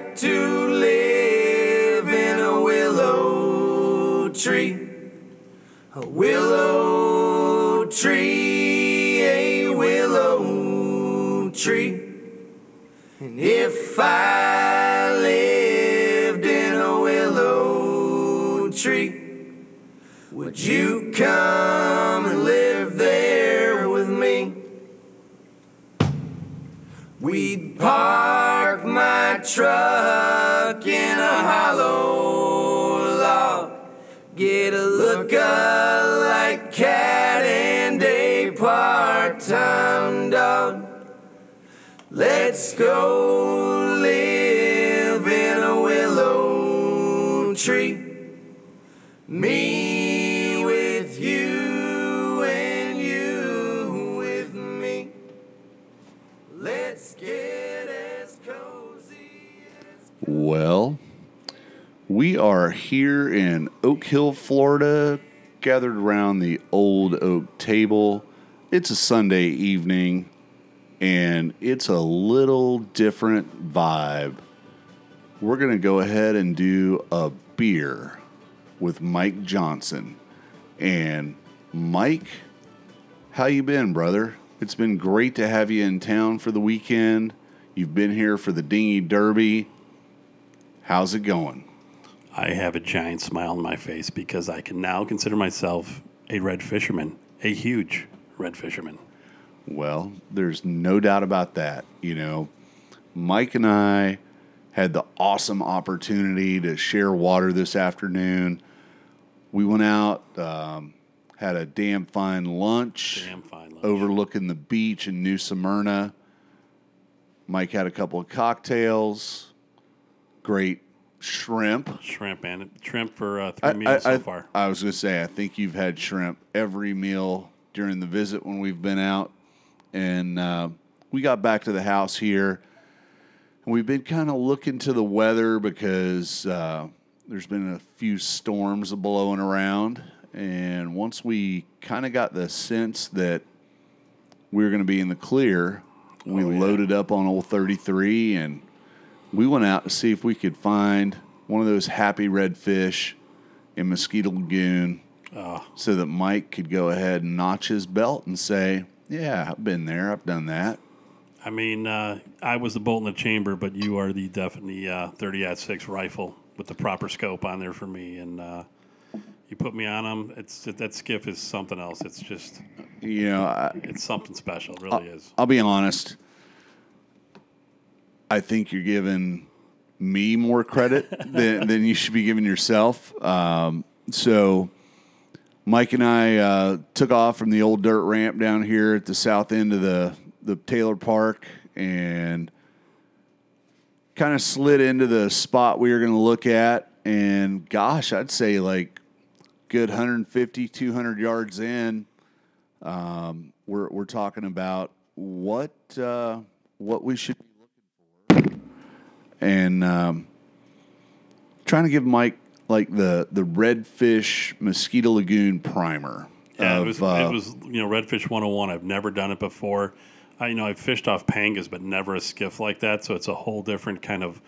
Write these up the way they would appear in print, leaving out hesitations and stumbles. like to live in a willow tree. A willow tree, a willow tree. And if I lived in a willow tree, would you come and live there with me? We'd park my truck in a hollow log, get a look-alike cat and a part-time dog. Let's go live in a willow tree, me with you and you with me. Let's get as cozy as... Well, we are here in Oak Hill, Florida, gathered around the old oak table. It's a Sunday evening. And it's a little different vibe. We're going to go ahead and do a beer with Mike Johnson. And Mike, how you been, brother? It's been great to have you in town for the weekend. You've been here for the Dingy Derby. How's it going? I have a giant smile on my face because I can now consider myself a red fisherman, a huge red fisherman. Well, there's no doubt about that. You know, Mike and I had the awesome opportunity to share water this afternoon. We went out, had a damn fine lunch overlooking the beach in New Smyrna. Mike had a couple of cocktails, great shrimp for three meals so far. I was going to say, I think you've had shrimp every meal during the visit when we've been out. And we got back to the house here, and we've been kind of looking to the weather because there's been a few storms blowing around. And once we kind of got the sense that we were going to be in the clear, loaded up on old 33, and we went out to see if we could find one of those happy redfish in Mosquito Lagoon so that Mike could go ahead and notch his belt and say, yeah, I've been there. I've done that. I mean, I was the bolt in the chamber, but you are the definitely 30-06 rifle with the proper scope on there for me. And you put me on them. That skiff is something else. It's just, you know, it's something special. It really is. I'll be honest. I think you're giving me more credit than you should be giving yourself. So Mike and I took off from the old dirt ramp down here at the south end of the Taylor Park and kind of slid into the spot we were going to look at. And, gosh, I'd say like good 150, 200 yards in, we're talking about what we should be looking for. And trying to give Mike like the redfish Mosquito Lagoon primer. Yeah, it was redfish 101. I've never done it before. I've fished off pangas, but never a skiff like that. So it's a whole different kind of.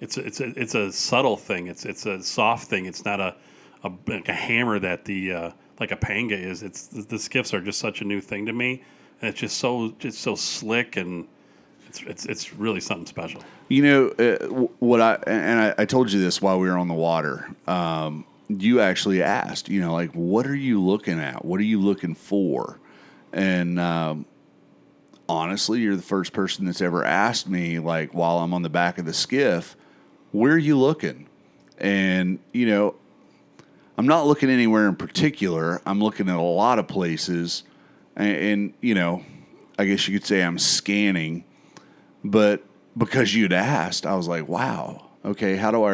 It's a subtle thing. It's a soft thing. It's not a hammer that the like a panga is. It's the skiffs are just such a new thing to me, and it's just so slick and. It's really something special. You know, I told you this while we were on the water. You actually asked, like, what are you looking at? What are you looking for? And honestly, you're the first person that's ever asked me, like, while I'm on the back of the skiff, where are you looking? And, I'm not looking anywhere in particular. I'm looking at a lot of places. And I guess you could say I'm scanning. But because you'd asked, I was like, wow, okay, how do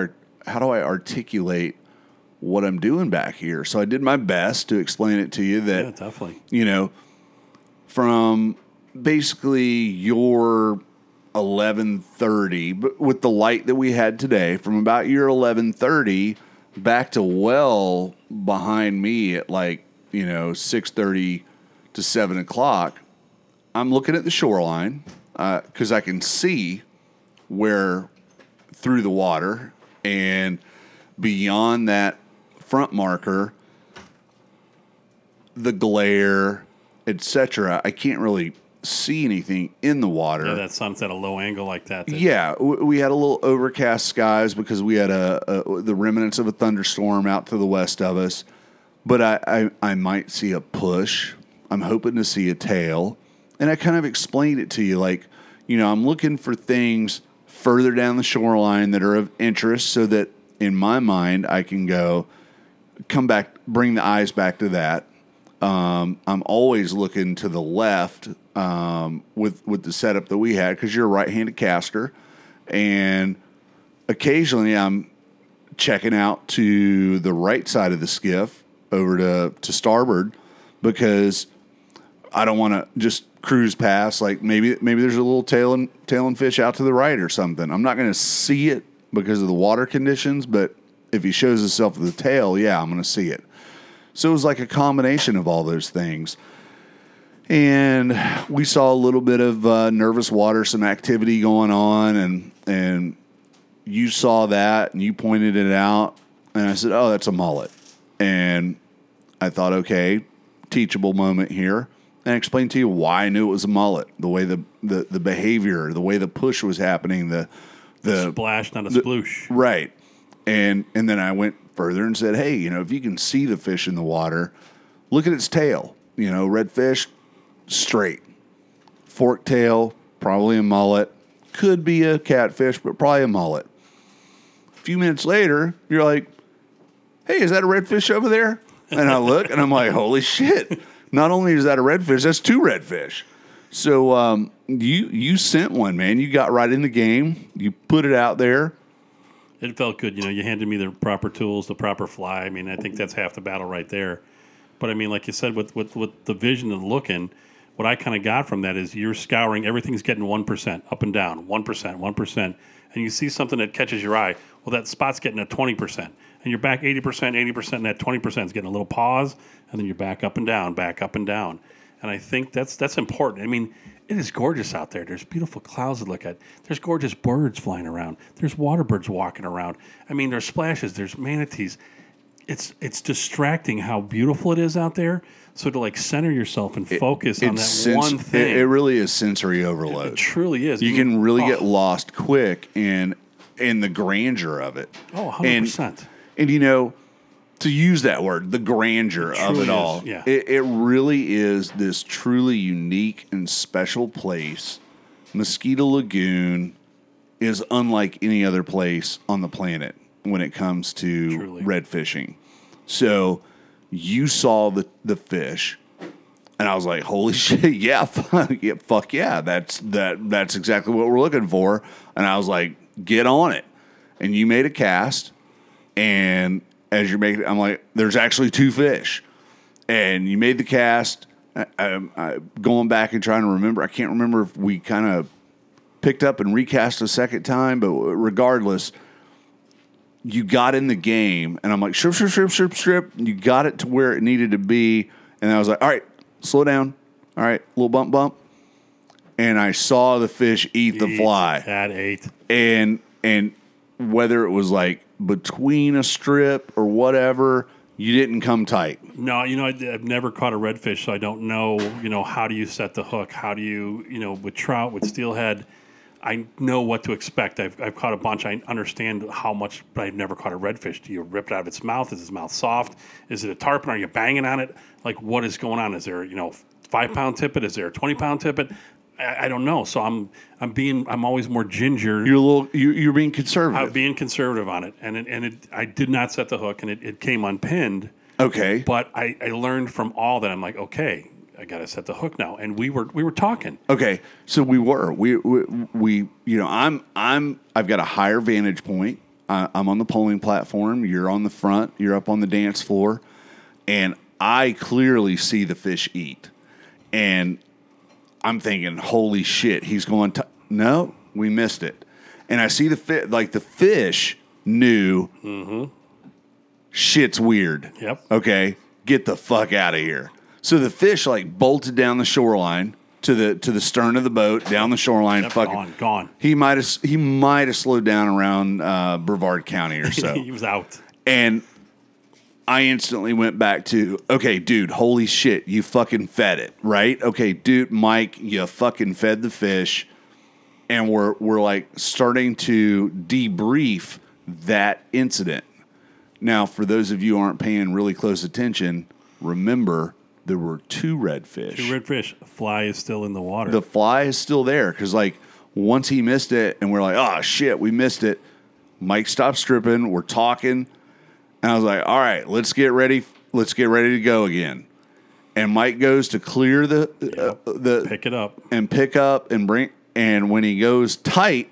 I articulate what I'm doing back here? So I did my best to explain it to you that, yeah, definitely. From basically your 11:30, but with the light that we had today, from about your 11:30 back to well behind me at 6:30 to 7 o'clock, I'm looking at the shoreline. Because I can see where through the water, and beyond that front marker, the glare, etc., I can't really see anything in the water. Yeah, that sun's at a low angle like that. Yeah, we had a little overcast skies because we had the remnants of a thunderstorm out to the west of us. But I might see a push. I'm hoping to see a tail. And I kind of explained it to you, like, you know, I'm looking for things further down the shoreline that are of interest so that in my mind I can go, come back, bring the eyes back to that. I'm always looking to the left with the setup that we had because you're a right-handed caster. And occasionally I'm checking out to the right side of the skiff over to starboard because I don't want to just cruise past. Like maybe there's a little tailing fish out to the right or something. I'm not going to see it because of the water conditions, but if he shows himself with the tail, yeah, I'm going to see it. So it was like a combination of all those things. And we saw a little bit of nervous water, some activity going on, and you saw that, and you pointed it out, and I said, oh, that's a mullet. And I thought, okay, teachable moment here. And I explained to you why I knew it was a mullet, the way the behavior, the way the push was happening, the splash, not a sploosh. Right. And then I went further and said, hey, you know, if you can see the fish in the water, look at its tail. You know, redfish, straight. Fork tail, probably a mullet. Could be a catfish, but probably a mullet. A few minutes later, you're like, hey, is that a redfish over there? And I look, and I'm like, holy shit. Not only is that a redfish, that's two redfish. So you sent one, man. You got right in the game. You put it out there. It felt good. You know, you handed me the proper tools, the proper fly. I mean, I think that's half the battle right there. But, I mean, like you said, with the vision and looking, what I kind of got from that is you're scouring. Everything's getting 1%, up and down, 1%, 1%. And you see something that catches your eye. Well, that spot's getting a 20%. And you're back 80%, and that 20% is getting a little pause. And then you're back up and down, back up and down. And I think that's important. I mean, it is gorgeous out there. There's beautiful clouds to look at. There's gorgeous birds flying around. There's water birds walking around. I mean, there's splashes. There's manatees. It's distracting how beautiful it is out there. So to, like, center yourself and focus on that one thing. It really is sensory overload. It truly is. You can really get lost quick in the grandeur of it. Oh, 100%. And, you know, to use that word, the grandeur of it all. Is, yeah. It really is this truly unique and special place. Mosquito Lagoon is unlike any other place on the planet when it comes to red fishing. So you saw the fish, and I was like, holy shit, yeah, fuck yeah, that's exactly what we're looking for. And I was like, get on it. And you made a cast, and as you're making it, I'm like, there's actually two fish. And you made the cast. I'm going back and trying to remember. I can't remember if we kind of picked up and recast a second time, but regardless, you got in the game. And I'm like, strip. You got it to where it needed to be. And I was like, all right, slow down. All right, little bump. And I saw the fish eat the fly. That ate. And whether it was like between a strip or whatever, you didn't come tight. No, you know, I've never caught a redfish, so I don't know, you know, how do you set the hook? How do you know, with trout, with steelhead, I know what to expect. I've caught a bunch. I understand how much, but I've never caught a redfish. Do you rip it out of its mouth? Is its mouth soft? Is it a tarpon? Are you banging on it? Like, what is going on? Is there, you know, 5-pound tippet? Is there a 20-pound tippet? I don't know, so I'm always more ginger. You're being conservative. I'm being conservative on it, and I did not set the hook, and it came unpinned. Okay, but I learned from all that. I'm like, okay, I gotta set the hook now, and we were talking. Okay, so we you know, I've got a higher vantage point. I'm on the polling platform. You're on the front. You're up on the dance floor, and I clearly see the fish eat, and I'm thinking, holy shit, he's going to... No, we missed it. And I see the fish... Like, the fish knew... Mm-hmm. Shit's weird. Yep. Okay, get the fuck out of here. So the fish, like, bolted down the shoreline, to the stern of the boat, down the shoreline. Yep, gone. He might have slowed down around Brevard County or so. He was out. And I instantly went back to, okay, dude, holy shit, you fucking fed it, right? Okay, dude, Mike, you fucking fed the fish. And we're like starting to debrief that incident. Now, for those of you who aren't paying really close attention, remember there were two redfish. Two redfish. Fly is still in the water. The fly is still there because, like, once he missed it and we're like, oh, shit, we missed it. Mike stopped stripping. We're talking. And I was like, all right, let's get ready. Let's get ready to go again. And Mike goes to clear the pick it up. And pick up and bring. And when he goes tight,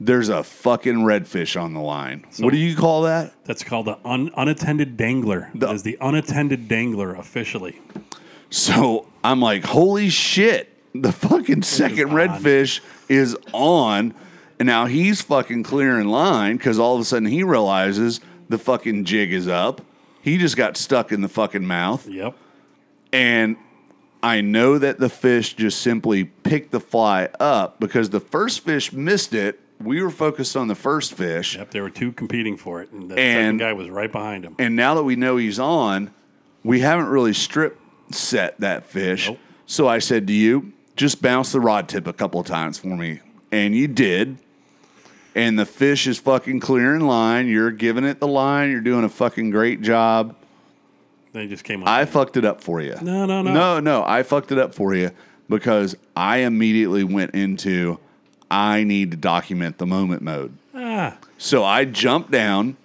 there's a fucking redfish on the line. So what do you call that? That's called the unattended dangler. That is the unattended dangler officially. So I'm like, holy shit. The fucking second redfish is on. And now he's fucking clearing line because all of a sudden he realizes the fucking jig is up. He just got stuck in the fucking mouth. Yep. And I know that the fish just simply picked the fly up because the first fish missed it. We were focused on the first fish. Yep, there were two competing for it, and the second guy was right behind him. And now that we know he's on, we haven't really strip set that fish. Nope. So I said to you, just bounce the rod tip a couple of times for me. And you did. And the fish is fucking clearing line. You're giving it the line. You're doing a fucking great job. They just came on. I fucked it up for you. No, I fucked it up for you because I immediately went into... I need to document the moment mode. So I jump down,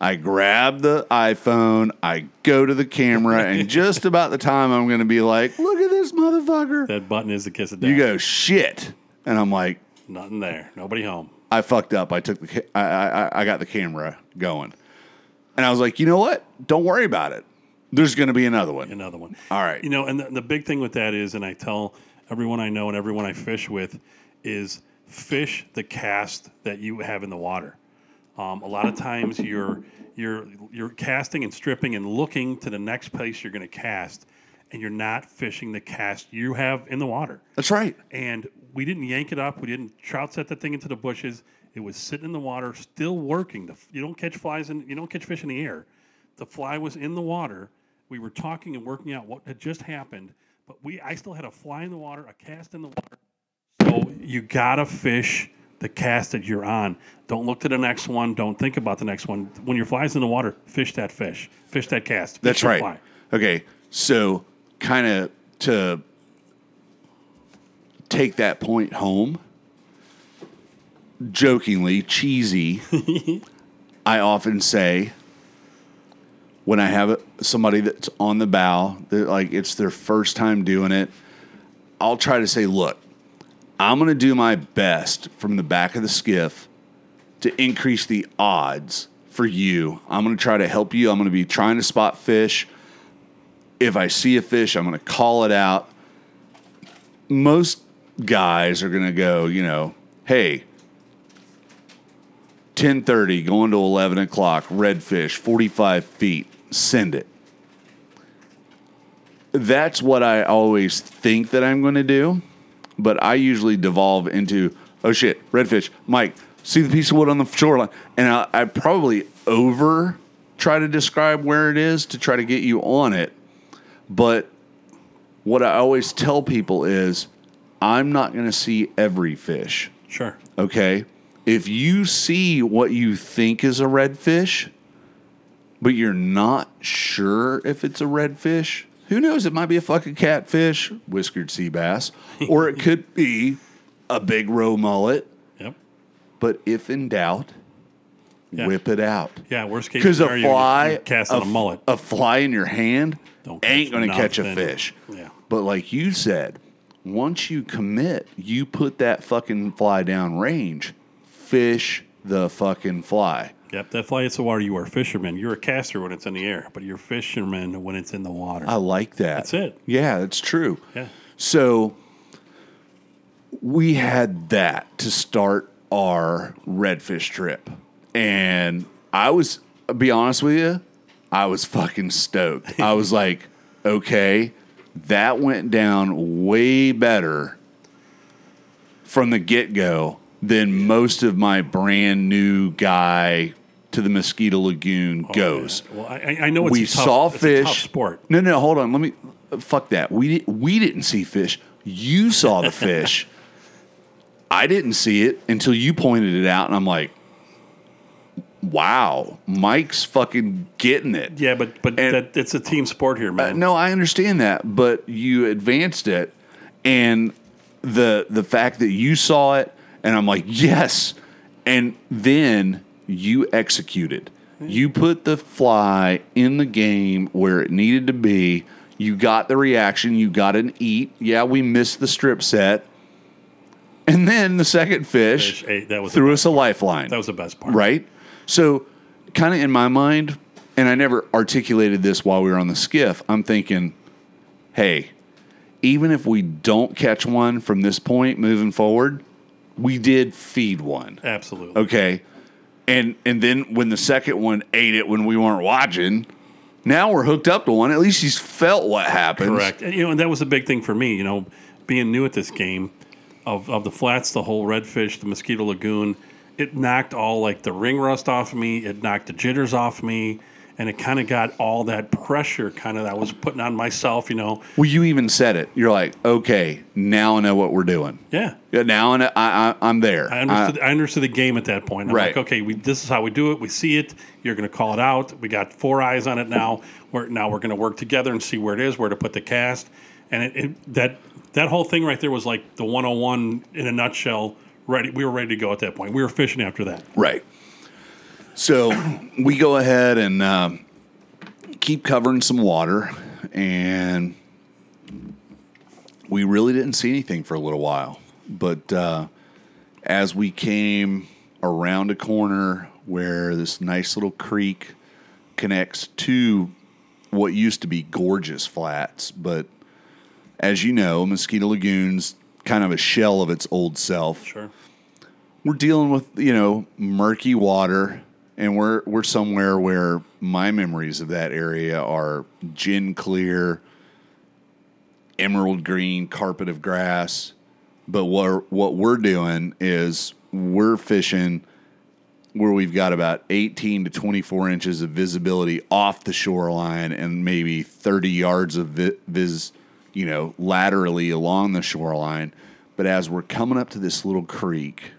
I grab the iPhone, I go to the camera, and just about the time I'm going to be like, look at this motherfucker. That button is the kiss of death. You go, shit. And I'm like. Nothing there. Nobody home. I fucked up. I took the. I got the camera going. And I was like, you know what? Don't worry about it. There's going to be another one. Another one. All right. You know, and the big thing with that is, and I tell everyone I know and everyone I fish with is, fish the cast that you have in the water. A lot of times you're casting and stripping and looking to the next place you're going to cast, and you're not fishing the cast you have in the water. That's right. And we didn't yank it up. We didn't trout set that thing into the bushes. It was sitting in the water, still working. You don't catch flies and you don't catch fish in the air. The fly was in the water. We were talking and working out what had just happened, but I still had a fly in the water, a cast in the water. So you got to fish the cast that you're on. Don't look to the next one. Don't think about the next one. When your fly's in the water, fish that fish. Fish that cast. Fish That's that right. Fly. Okay, so kind of to take that point home, jokingly, cheesy, I often say when I have somebody that's on the bow, like it's their first time doing it, I'll try to say, look, I'm going to do my best from the back of the skiff to increase the odds for you. I'm going to try to help you. I'm going to be trying to spot fish. If I see a fish, I'm going to call it out. Most guys are going to go, you know, hey, 10:30 going to 11 o'clock, redfish, 45 feet, send it. That's what I always think that I'm going to do. But I usually devolve into, oh, shit, redfish, Mike, see the piece of wood on the shoreline. And I probably over try to describe where it is to try to get you on it. But what I always tell people is I'm not going to see every fish. Sure. Okay? If you see what you think is a redfish, but you're not sure if it's a redfish, who knows? It might be a fucking catfish, whiskered sea bass, or it could be a big roe mullet. Yep. But if in doubt, whip it out. Yeah, worst case scenario, you're casting a mullet. A fly in your hand ain't going to catch a fish. Yeah. But like you said, once you commit, you put that fucking fly down range, fish the fucking fly. Yep, that fly hits the water, you are a fisherman. You're a caster when it's in the air, but you're a fisherman when it's in the water. I like that. That's it. Yeah, that's true. Yeah. So we had that to start our redfish trip. And I'll be honest with you, I was fucking stoked. I was like, okay, That went down way better from the get-go than most of my brand new guy to the Mosquito Lagoon goes. Yeah. Well, I know it's we a tough, saw fish. It's a tough sport. No, hold on. Let me fuck that. We didn't see fish. You saw the fish. I didn't see it until you pointed it out, and I'm like, wow, Mike's fucking getting it. Yeah, but it's a team sport here, man. No, I understand that, but you advanced it, and the fact that you saw it, and I'm like, yes, and then you executed. You put the fly in the game where it needed to be. You got the reaction. You got an eat. Yeah, we missed the strip set. And then the second fish ate, that was threw us a lifeline. That was the best part. Right? So kind of in my mind, and I never articulated this while we were on the skiff, I'm thinking, hey, even if we don't catch one from this point moving forward, we did feed one. Absolutely. Okay. And then when the second one ate it when we weren't watching, now we're hooked up to one. At least he's felt what happened. Correct. And, and that was a big thing for me, being new at this game, of the flats, the whole redfish, the Mosquito Lagoon. It knocked all the ring rust off of me. It knocked the jitters off me. And it kind of got all that pressure that I was putting on myself, Well, you even said it. You're like, okay, now I know what we're doing. Yeah. Now I'm there. I understood the game at that point. I'm right. Like, okay, this is how we do it. We see it. You're going to call it out. We got four eyes on it now. Now we're going to work together and see where it is, where to put the cast. And that whole thing right there was like the 101 in a nutshell. Ready. We were ready to go at that point. We were fishing after that. Right. So we go ahead and keep covering some water, and we really didn't see anything for a little while. But as we came around a corner where this nice little creek connects to what used to be gorgeous flats, but as you know, Mosquito Lagoon's kind of a shell of its old self. Sure. We're dealing with, murky water. And we're somewhere where my memories of that area are gin clear, emerald green carpet of grass. But what we're doing is we're fishing where we've got about 18 to 24 inches of visibility off the shoreline and maybe 30 yards of laterally along the shoreline. But as we're coming up to this little creek,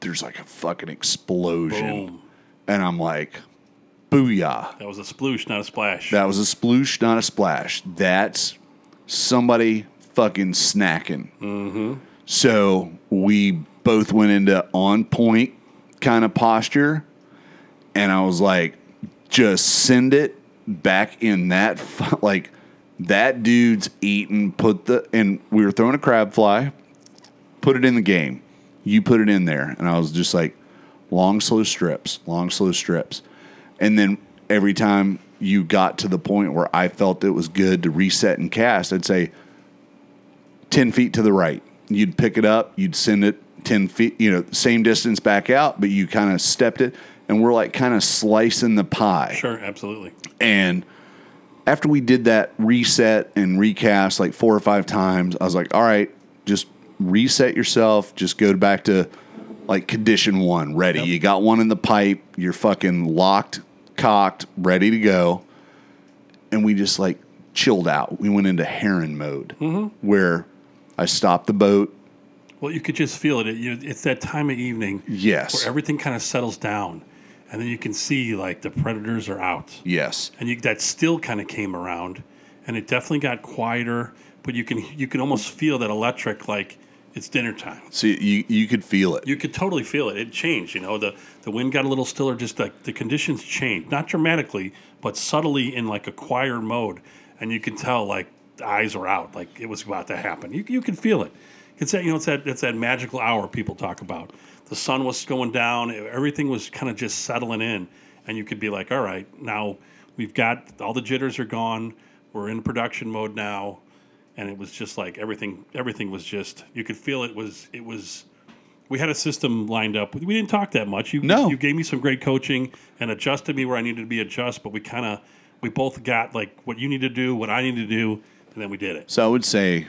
there's like a fucking explosion. Boom. And I'm like, booyah. That was a sploosh, not a splash. That's somebody fucking snacking. Mm-hmm. So we both went into on point kind of posture. And I was like, just send it back in that, that dude's eating, and we were throwing a crab fly, put it in the game. You put it in there, and I was just like, long, slow strips. And then every time you got to the point where I felt it was good to reset and cast, I'd say 10 feet to the right. You'd pick it up. You'd send it 10 feet, same distance back out, but you kind of stepped it, and we're like kind of slicing the pie. Sure, absolutely. And after we did that reset and recast like 4 or 5 times, I was like, all right, just reset yourself, just go back to condition one, ready. Yep. You got one in the pipe, you're fucking locked, cocked, ready to go. And we just chilled out. We went into heron mode, mm-hmm. where I stopped the boat. Well, you could just feel it. It's that time of evening, yes, where everything kind of settles down, and then you can see the predators are out. Yes. And that still kind of came around, and it definitely got quieter, but you can almost feel that electric, it's dinner time. See, you could feel it. You could totally feel it. It changed, The wind got a little stiller, just the conditions changed. Not dramatically, but subtly in a quieter mode. And you could tell, the eyes are out. It was about to happen. You could feel it. It's that, it's that magical hour people talk about. The sun was going down. Everything was kind of just settling in. And you could be all right, now we've got all the jitters are gone. We're in production mode now. And it was just everything was just, you could feel it was, we had a system lined up. We didn't talk that much. You gave me some great coaching and adjusted me where I needed to be adjusted, but we both got what you need to do, what I need to do, And then we did it. So I would say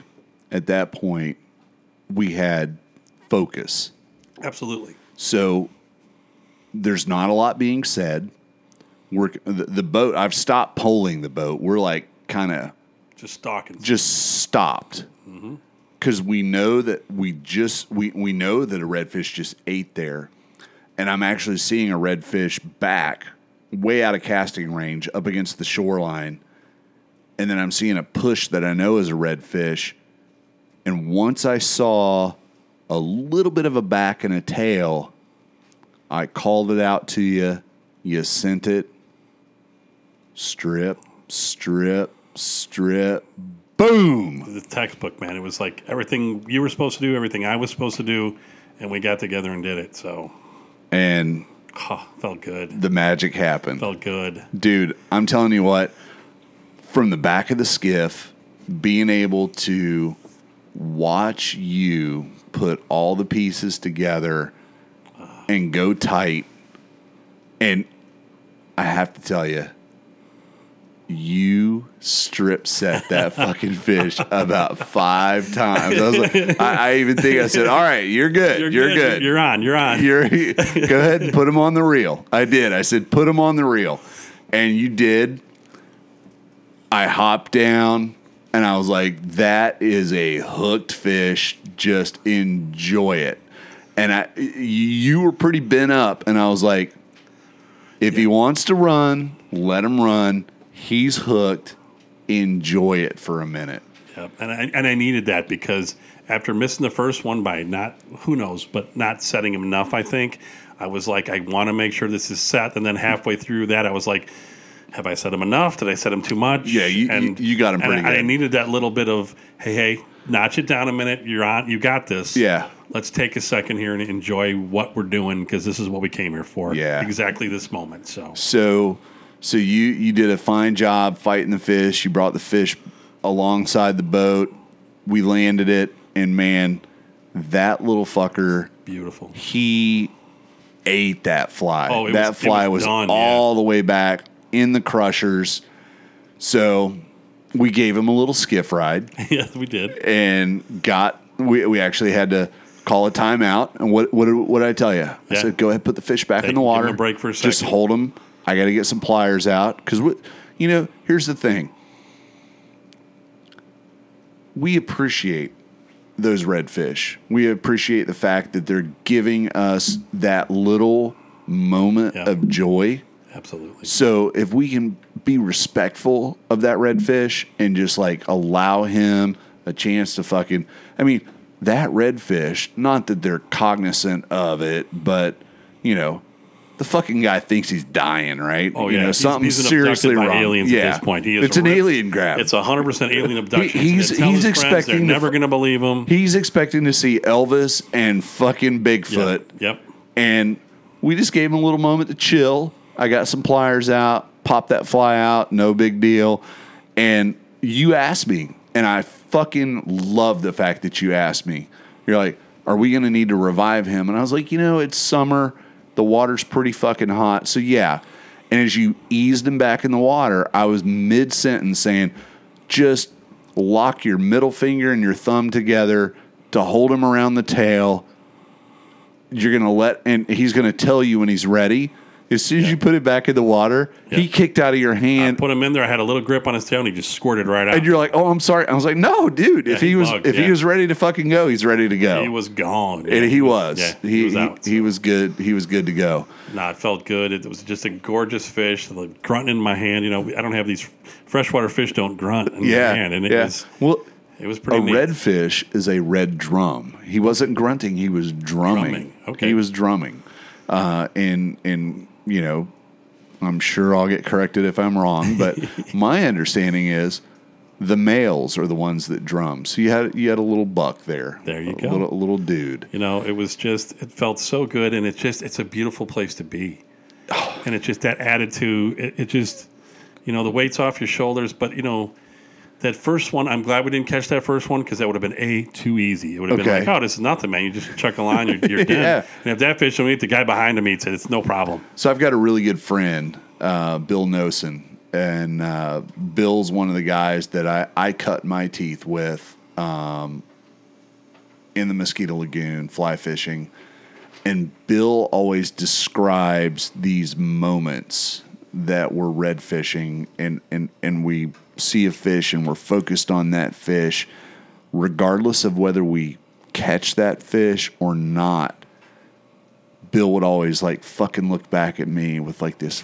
at that point we had focus. Absolutely. So there's not a lot being said. The boat, I've stopped polling the boat. We're like kind of just stalking. Just stopped. Mm-hmm. Because we know that we know that a redfish just ate there. And I'm actually seeing a redfish back way out of casting range up against the shoreline. And then I'm seeing a push that I know is a redfish. And once I saw a little bit of a back and a tail, I called it out to you. You sent it. Strip, strip, strip. Boom! The textbook, man. It was like everything you were supposed to do, everything I was supposed to do, and we got together and did it. So, and felt good. The magic happened. Felt good. Dude, I'm telling you what, from the back of the skiff, being able to watch you put all the pieces together and go tight, and I have to tell you, you strip set that fucking fish about 5 times. I was like, I even think I said, all right, you're good. You're good. You're on. Go ahead and put him on the reel. I did. I said, put him on the reel. And you did. I hopped down and I was like, that is a hooked fish. Just enjoy it. And you were pretty bent up. And I was like, if he wants to run, let him run. He's hooked. Enjoy it for a minute. Yep. And I needed that because after missing the first one by not setting him enough, I think, I was like, I want to make sure this is set. And then halfway through that, I was like, have I set him enough? Did I set him too much? Yeah, you got him pretty good. I needed that little bit of, hey, notch it down a minute. You're on. You got this. Yeah. Let's take a second here and enjoy what we're doing because this is what we came here for. Yeah. Exactly this moment. So you did a fine job fighting the fish. You brought the fish alongside the boat. We landed it, and man, that little fucker, beautiful. He ate that fly. Oh, that fly was all the way back in the crushers. So we gave him a little skiff ride. Yes, we did. And we actually had to call a timeout. And what did I tell you? Yeah. I said, go ahead, put the fish back in the water. Give him a break for a second. Just hold him. I got to get some pliers out because, here's the thing. We appreciate those redfish. We appreciate the fact that they're giving us that little moment of joy. Absolutely. So if we can be respectful of that redfish and just like allow him a chance to that redfish, not that they're cognizant of it, but, the fucking guy thinks he's dying, right? Oh, yeah. Something's seriously wrong. He's an aliens at this point. It's an alien grab. It's 100% alien abduction. He's expecting... They're never going to believe him. He's expecting to see Elvis and fucking Bigfoot. Yep. And we just gave him a little moment to chill. I got some pliers out, popped that fly out, no big deal. And you asked me, and I fucking love the fact that you asked me. You're like, are we going to need to revive him? And I was like, it's summer... The water's pretty fucking hot. So, yeah. And as you eased him back in the water, I was mid-sentence saying, just lock your middle finger and your thumb together to hold him around the tail. You're going to and he's going to tell you when he's ready. As soon as you put it back in the water, he kicked out of your hand. I put him in there. I had a little grip on his tail, and he just squirted right out. And you're like, oh, I'm sorry. I was like, no, dude. If he was ready to fucking go, he's ready to go. He was gone. Man. And he was. Yeah, he was out. He was good. He was good to go. Nah, it felt good. It was just a gorgeous fish, like, grunting in my hand. I don't have these freshwater fish don't grunt in my hand. And it was... Well, it was pretty neat. Redfish is a red drum. He wasn't grunting. He was drumming. Okay. He was drumming. I'm sure I'll get corrected if I'm wrong, but my understanding is the males are the ones that drum. So you had a little buck there. There you go. A little dude. It was just, it felt so good, and it's a beautiful place to be. And it's just that attitude, it just the weight's off your shoulders, but that first one, I'm glad we didn't catch that first one because that would have been too easy. It would have been like, oh, this is nothing, man. You just chuck a line, you're dead. Yeah. And if that fish don't eat, the guy behind him eats it. It's no problem. So I've got a really good friend, Bill Nosen, And Bill's one of the guys that I cut my teeth with in the Mosquito Lagoon fly fishing. And Bill always describes these moments that we're red fishing and we see a fish and we're focused on that fish, regardless of whether we catch that fish or not. Bill would always like fucking look back at me with like this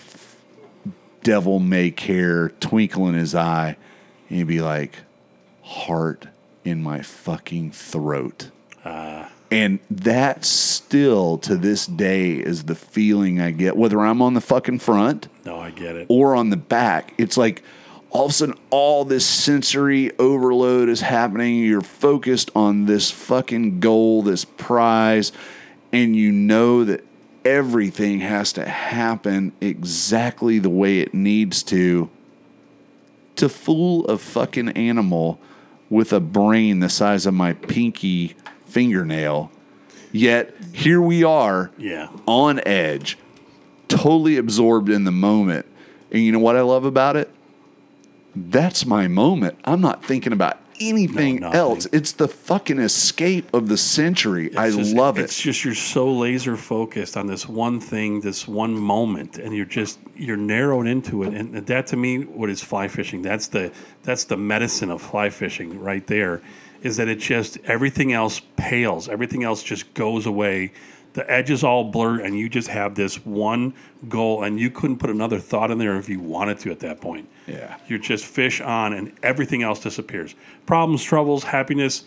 devil may care twinkle in his eye, and he'd be like, heart in my fucking throat. And that still to this day is the feeling I get, whether I'm on the fucking front or on the back. It's like all of a sudden all this sensory overload is happening. You're focused on this fucking goal, this prize, and you know that everything has to happen exactly the way it needs to fool a fucking animal with a brain the size of my pinky fingernail. Yet here we are on edge, totally absorbed in the moment. And you know what I love about it? That's my moment. I'm not thinking about anything else. It's the fucking escape of the century. I love it. It's just you're so laser focused on this one thing, this one moment, and you're narrowed into it. And that to me, what is fly fishing? That's the medicine of fly fishing right there, is that it just everything else pales. Everything else just goes away. The edges all blur, and you just have this one goal, and you couldn't put another thought in there if you wanted to at that point. Yeah. You're just fish on, and everything else disappears. Problems, troubles, happiness,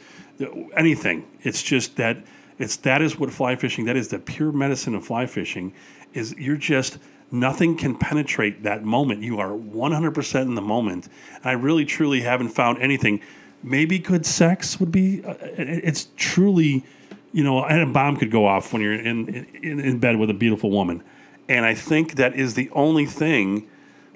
anything. It's just that that is what fly fishing, that is the pure medicine of fly fishing, is you're just nothing can penetrate that moment. You are 100% in the moment. And I really, truly haven't found anything. Maybe good sex would be, it's truly... You know, and a bomb could go off when you're in bed with a beautiful woman. And I think that is the only thing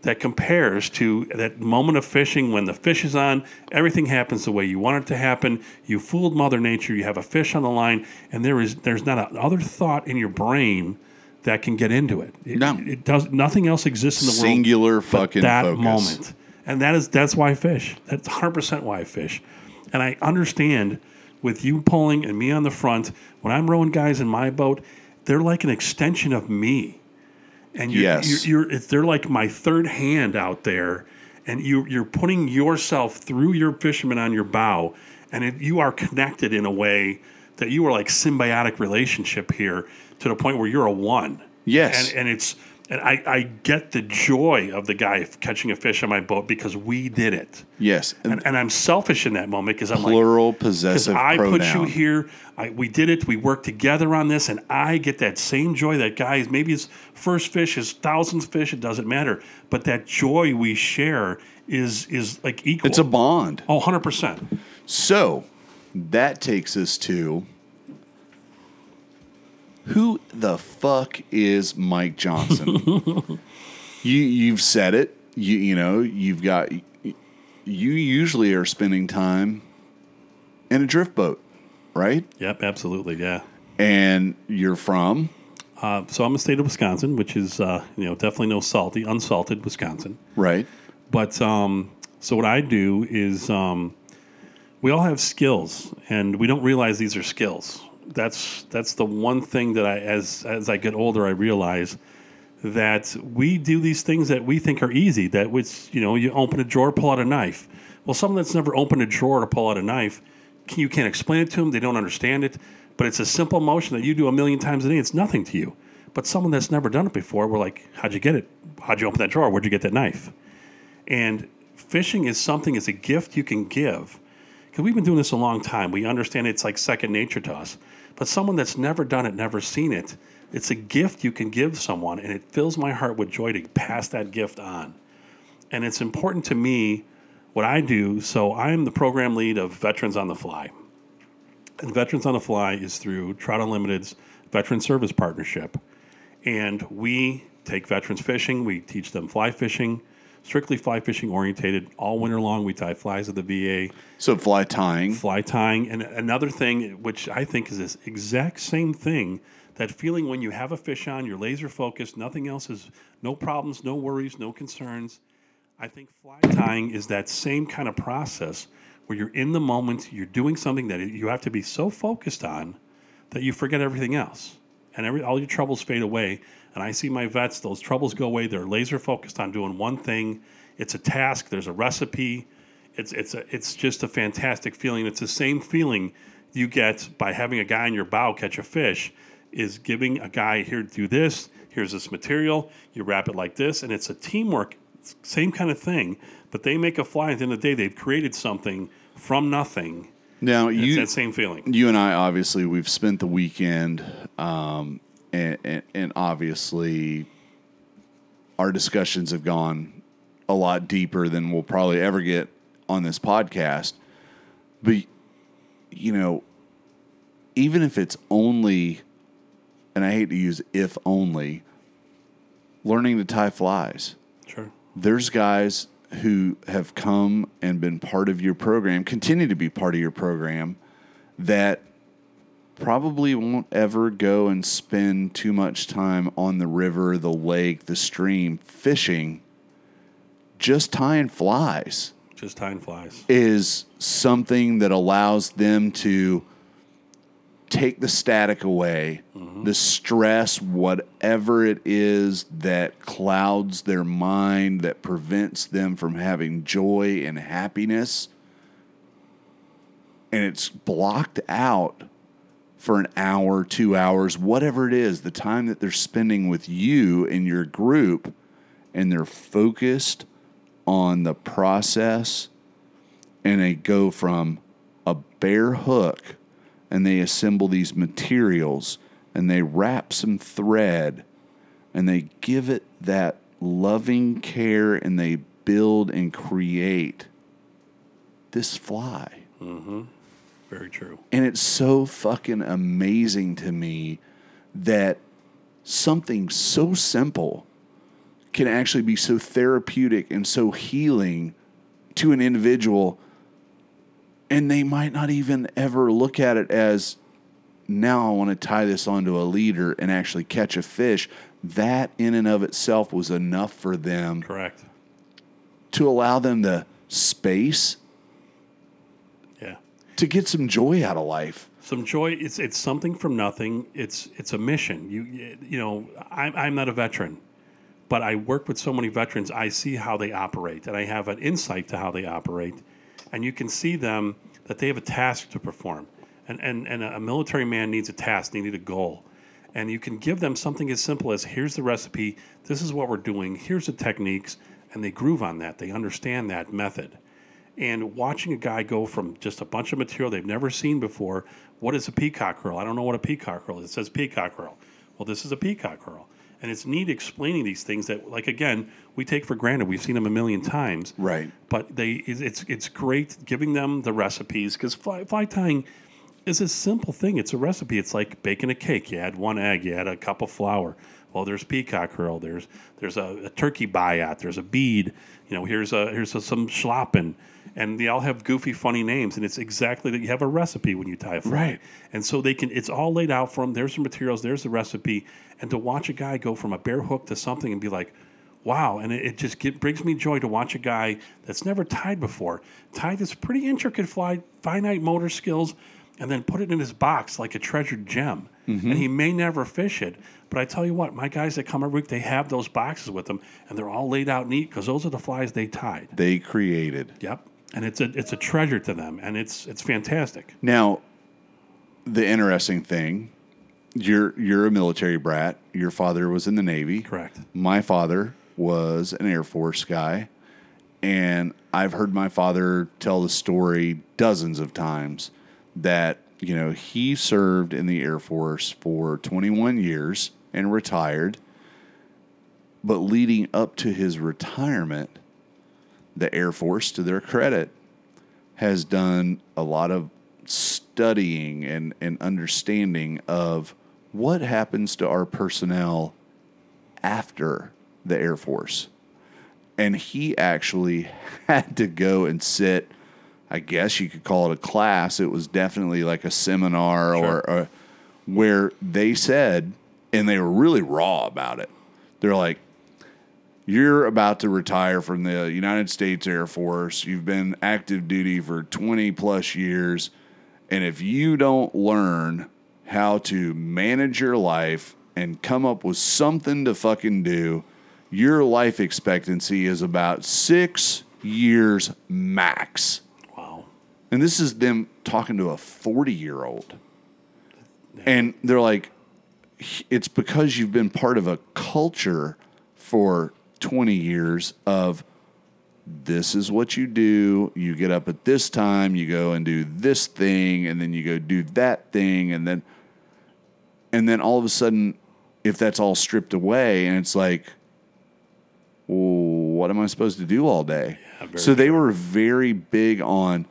that compares to that moment of fishing when the fish is on, everything happens the way you want it to happen. You fooled Mother Nature. You have a fish on the line, and there's not another thought in your brain that can get into it. It does. Nothing else exists in the world. Singular fucking that focus. Moment. And that's why I fish. That's 100% why I fish. And I understand. With you pulling and me on the front, when I'm rowing guys in my boat, they're like an extension of me, and they're like my third hand out there, and you're putting yourself through your fisherman on your bow, and you are connected in a way that you are like symbiotic relationship here to the point where you're a one. Yes, and I get the joy of the guy catching a fish on my boat because we did it. Yes. And I'm selfish in that moment because I'm plural possessive pronoun. Because I put you here. We did it. We worked together on this. And I get that same joy that guy is. Maybe his first fish, his thousandth fish. It doesn't matter. But that joy we share is like equal. It's a bond. Oh, 100%. So that takes us to... Who the fuck is Mike Johnson? You've said it. You usually are spending time in a drift boat, right? Yep, absolutely, yeah. And you're from? So I'm in the state of Wisconsin, which is definitely unsalted Wisconsin, right? But so what I do is we all have skills, and we don't realize these are skills. That's the one thing that I, as I get older, I realize that we do these things that we think are easy. That which, you open a drawer, pull out a knife. Well, someone that's never opened a drawer to pull out a knife, you can't explain it to them. They don't understand it. But it's a simple motion that you do a million times a day. It's nothing to you. But someone that's never done it before, we're like, how'd you get it? How'd you open that drawer? Where'd you get that knife? And fishing is something, it's a gift you can give. Because we've been doing this a long time. We understand it's like second nature to us. But someone that's never done it, never seen it, it's a gift you can give someone, and it fills my heart with joy to pass that gift on. And it's important to me what I do. So I am the program lead of Veterans on the Fly. And Veterans on the Fly is through Trout Unlimited's Veteran Service Partnership. And we take veterans fishing. We teach them fly fishing, strictly fly fishing orientated. All winter long, we tie flies at the VA. So fly tying. Fly tying. And another thing, which I think is this exact same thing, that feeling when you have a fish on, you're laser focused, nothing else is, no problems, no worries, no concerns. I think fly tying is that same kind of process where you're in the moment, you're doing something that you have to be so focused on that you forget everything else. And all your troubles fade away. And I see my vets, those troubles go away. They're laser focused on doing one thing. It's a task. There's a recipe. It's just a fantastic feeling. It's the same feeling you get by having a guy in your bow catch a fish, is giving a guy, here, do this, here's this material, you wrap it like this, and it's a teamwork, same kind of thing, but they make a fly. At the end of the day, they've created something from nothing. Now, it's that same feeling. You and I, obviously, we've spent the weekend, and obviously our discussions have gone a lot deeper than we'll probably ever get on this podcast. But, you know, even if it's only, and I hate to use if only, learning to tie flies. Sure. There's guys who have come and been part of your program, continue to be part of your program, that probably won't ever go and spend too much time on the river, the lake, the stream, fishing. Just tying flies. Just tying flies. Is something that allows them to take the static away, mm-hmm. the stress, whatever it is that clouds their mind, that prevents them from having joy and happiness, and it's blocked out for an hour, 2 hours, whatever it is, the time that they're spending with you and your group, and they're focused on the process, and they go from a bare hook, and they assemble these materials, and they wrap some thread, and they give it that loving care, and they build and create this fly. Mm-hmm. Very true. And it's so fucking amazing to me that something so simple can actually be so therapeutic and so healing to an individual. And they might not even ever look at it as, now I want to tie this onto a leader and actually catch a fish. That in and of itself was enough for them. Correct. To allow them the space. Yeah. To get some joy out of life. Some joy. It's something from nothing. It's a mission. You know, I'm not a veteran, but I work with so many veterans. I see how they operate, and I have an insight to how they operate. And you can see them, that they have a task to perform. And a military man needs a task. They need a goal. And you can give them something as simple as, here's the recipe, this is what we're doing, here's the techniques, and they groove on that. They understand that method. And watching a guy go from just a bunch of material they've never seen before, what is a peacock curl? I don't know what a peacock curl is. It says peacock curl. Well, this is a peacock curl. And it's neat explaining these things that, like, again, we take for granted. We've seen them a million times. Right. But it's great giving them the recipes, because fly tying is a simple thing. It's a recipe. It's like baking a cake. You add one egg. You add a cup of flour. Well, there's peacock curl. There's a turkey biot. There's a bead. You know, here's some schlappen. And they all have goofy, funny names. And it's exactly that. You have a recipe when you tie a fly. Right. And so they can, it's all laid out for them. There's the materials. There's the recipe. And to watch a guy go from a bare hook to something and be like, wow. And it just brings me joy to watch a guy that's never tied before tie this pretty intricate fly, finite motor skills, and then put it in his box like a treasured gem. Mm-hmm. And he may never fish it, but I tell you what, my guys that come every week, they have those boxes with them, and they're all laid out neat, because those are the flies they tied. They created. Yep. And it's a treasure to them, and it's fantastic. Now, the interesting thing, you're a military brat. Your father was in the Navy. Correct. My father was an Air Force guy, and I've heard my father tell the story dozens of times that, you know, he served in the Air Force for 21 years and retired. But leading up to his retirement, the Air Force, to their credit, has done a lot of studying and understanding of what happens to our personnel after the Air Force. And he actually had to go and sit, I guess you could call it a class. It was definitely like a seminar, sure, or where they said, and they were really raw about it. They're like, You're about to retire from the United States Air Force. You've been active duty for 20 plus years. And if you don't learn how to manage your life and come up with something to fucking do, your life expectancy is about 6 years max. Wow. And this is them talking to a 40-year-old. Yeah. And they're like, it's because you've been part of a culture for 20 years of this is what you do. You get up at this time, you go and do this thing, and then you go do that thing. And then all of a sudden, if that's all stripped away, and it's like, what am I supposed to do all day? Yeah, so they were very big on,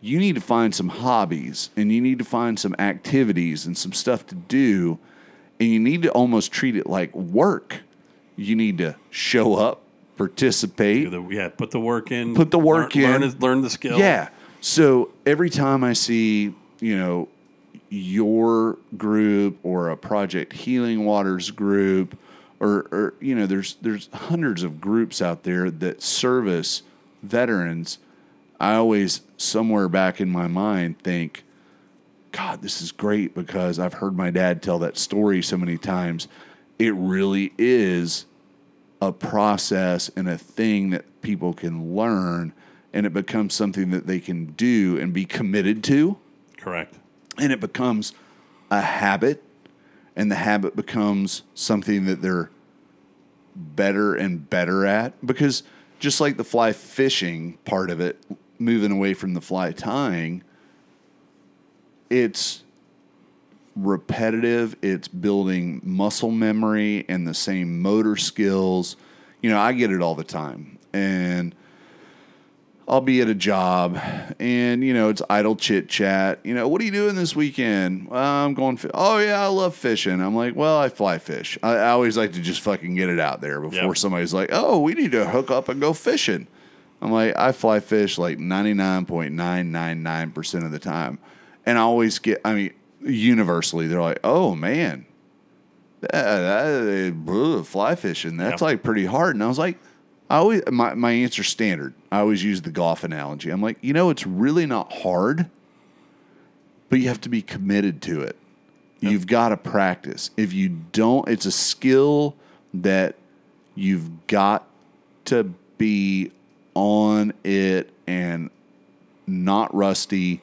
you need to find some hobbies, and you need to find some activities and some stuff to do, and you need to almost treat it like work. You need to show up, participate. Yeah, put the work in. Put the work in. Learn the skill. Yeah. So every time I see, your group or a Project Healing Waters group or there's hundreds of groups out there that service veterans, I always somewhere back in my mind think, God, this is great because I've heard my dad tell that story so many times. It really is a process and a thing that people can learn, and it becomes something that they can do and be committed to. Correct. And it becomes a habit, and the habit becomes something that they're better and better at. Because just like the fly fishing part of it, moving away from the fly tying, it's repetitive, it's building muscle memory and the same motor skills. I get it all the time, and I'll be at a job, and it's idle chit chat. What are you doing this weekend? I'm going. Oh yeah, I love fishing. I'm like, well, I fly fish. I always like to just fucking get it out there before somebody's like, oh, we need to hook up and go fishing. I'm like, I fly fish like 99.999% of the time, and I always get. I mean, universally, they're like, oh man, fly fishing, that's like pretty hard. And I was like, I always, my answer's standard. I always use the golf analogy. I'm like, it's really not hard, but you have to be committed to it. Yep. You've got to practice. If you don't, it's a skill that you've got to be on it and not rusty.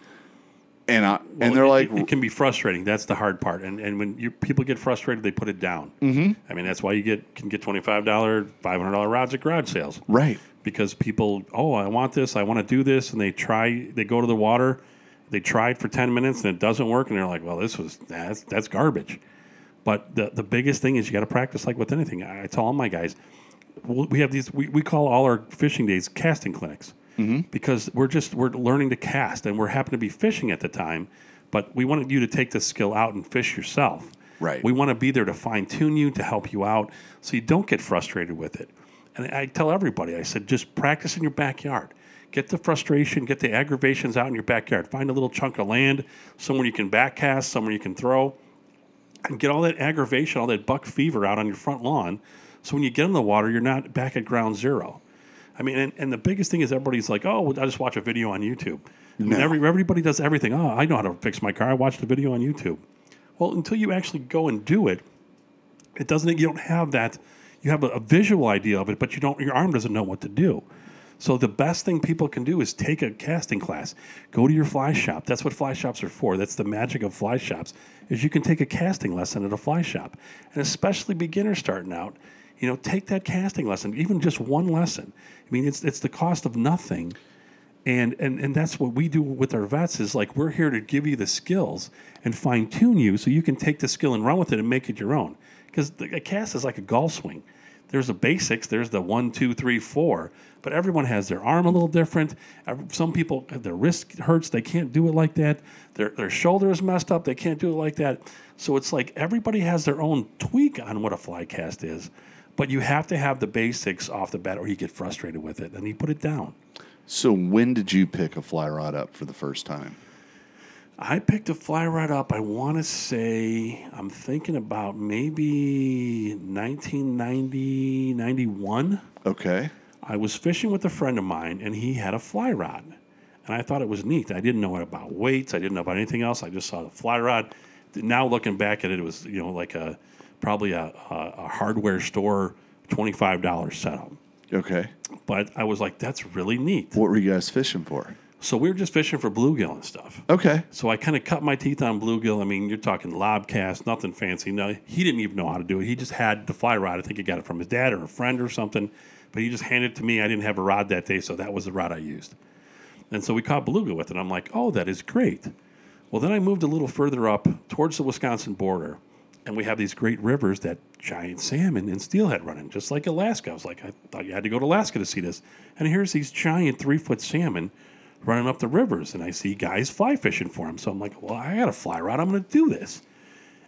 And they're like... It can be frustrating. That's the hard part. And when people get frustrated, they put it down. Mm-hmm. I mean, that's why you can get $25, $500 rods at garage sales. Right. Because people, I want this, I want to do this, and they go to the water, they try it for 10 minutes, and it doesn't work, and they're like, well, that's garbage. But the biggest thing is you got to practice like with anything. I tell all my guys, we have these... We call all our fishing days casting clinics. Mm-hmm. Because we're learning to cast, and we're happen to be fishing at the time, but we wanted you to take this skill out and fish yourself. Right. We want to be there to fine tune you, to help you out, so you don't get frustrated with it. And I tell everybody, I said, just practice in your backyard. Get the frustration, get the aggravations out in your backyard. Find a little chunk of land, somewhere you can backcast, somewhere you can throw, and get all that aggravation, all that buck fever out on your front lawn. So when you get in the water, you're not back at ground zero. I mean, and the biggest thing is everybody's like, oh, I just watch a video on YouTube. No. And everybody does everything. Oh, I know how to fix my car. I watched a video on YouTube. Well, until you actually go and do it, you don't have that. You have a visual idea of it, but your arm doesn't know what to do. So the best thing people can do is take a casting class. Go to your fly shop. That's what fly shops are for. That's the magic of fly shops, is you can take a casting lesson at a fly shop. And especially beginners starting out, take that casting lesson, even just one lesson. I mean, it's the cost of nothing. And that's what we do with our vets, is like, we're here to give you the skills and fine-tune you so you can take the skill and run with it and make it your own. Because a cast is like a golf swing. There's the basics. There's the 1, 2, 3, 4. But everyone has their arm a little different. Some people, their wrist hurts. They can't do it like that. Their shoulder is messed up. They can't do it like that. So it's like everybody has their own tweak on what a fly cast is. But you have to have the basics off the bat, or you get frustrated with it, and you put it down. So when did you pick a fly rod up for the first time? I picked a fly rod up, I want to say, I'm thinking about maybe 1990, 91. Okay. I was fishing with a friend of mine, and he had a fly rod. And I thought it was neat. I didn't know about weights. I didn't know about anything else. I just saw the fly rod. Now looking back at it, it was, you know, like a probably a hardware store $25 setup. Okay. But I was like, that's really neat. What were you guys fishing for? So we were just fishing for bluegill and stuff. Okay. So I kind of cut my teeth on bluegill. I mean, you're talking lob cast, nothing fancy. No, he didn't even know how to do it. He just had the fly rod. I think he got it from his dad or a friend or something. But he just handed it to me. I didn't have a rod that day, so that was the rod I used. And so we caught bluegill with it. I'm like, oh, that is great. Well, then I moved a little further up towards the Wisconsin border, and we have these great rivers that giant salmon and steelhead running, just like Alaska. I was like, I thought you had to go to Alaska to see this. And here's these giant 3-foot salmon running up the rivers, and I see guys fly fishing for them. So I'm like, well, I got a fly rod. I'm going to do this.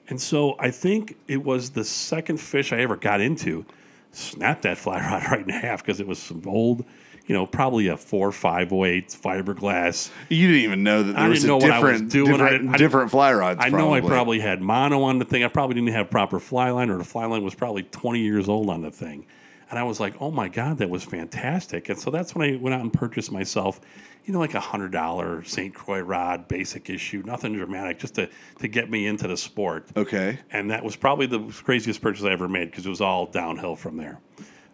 And so I think it was the second fish I ever got into. Snapped that fly rod right in half because it was some old, you know, probably a 4.508 fiberglass. You didn't even know that there was a different fly rods. I know I probably had mono on the thing. I probably didn't have proper fly line, or the fly line was probably 20 years old on the thing. And I was like, oh my God, that was fantastic. And so that's when I went out and purchased myself, you know, like a $100 St. Croix rod, basic issue, nothing dramatic, just to get me into the sport. Okay. And that was probably the craziest purchase I ever made because it was all downhill from there.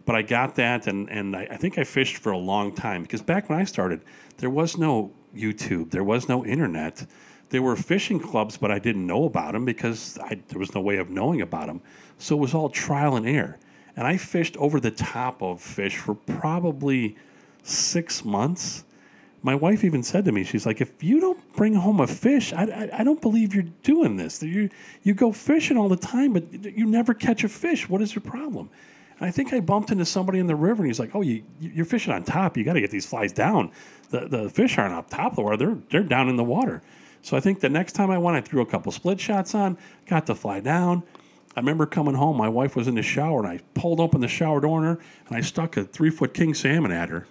But I got that, and I think I fished for a long time because back when I started, there was no YouTube. There was no internet. There were fishing clubs, but I didn't know about them because there was no way of knowing about them. So it was all trial and error. And I fished over the top of fish for probably 6 months. My wife even said to me, she's like, if you don't bring home a fish, I don't believe you're doing this. You go fishing all the time, but you never catch a fish. What is your problem? And I think I bumped into somebody in the river, and he's like, oh, you're fishing on top. You got to get these flies down. The fish aren't up top of the water. They're down in the water. So I think the next time I went, I threw a couple split shots on, got the fly down. I remember coming home, my wife was in the shower, and I pulled open the shower door on her, and I stuck a 3-foot king salmon at her.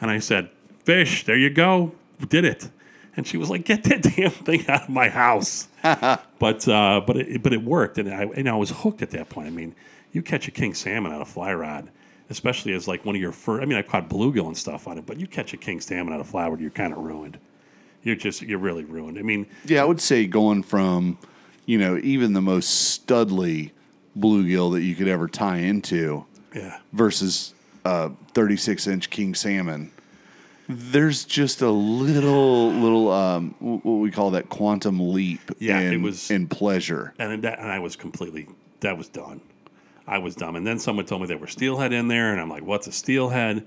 And I said, fish, there you go. Did it. And she was like, get that damn thing out of my house. but it worked, and I was hooked at that point. I mean, you catch a king salmon on a fly rod, especially as like one of your first, I mean, I caught bluegill and stuff on it, but you catch a king salmon on a fly rod, you're kind of ruined. You're really ruined. I mean. Yeah, I would say going from, you know, even the most studly bluegill that you could ever tie into versus 36-inch king salmon, there's just a little what we call that quantum leap in pleasure. And I was done. I was dumb. And then someone told me there were steelhead in there, and I'm like, what's a steelhead?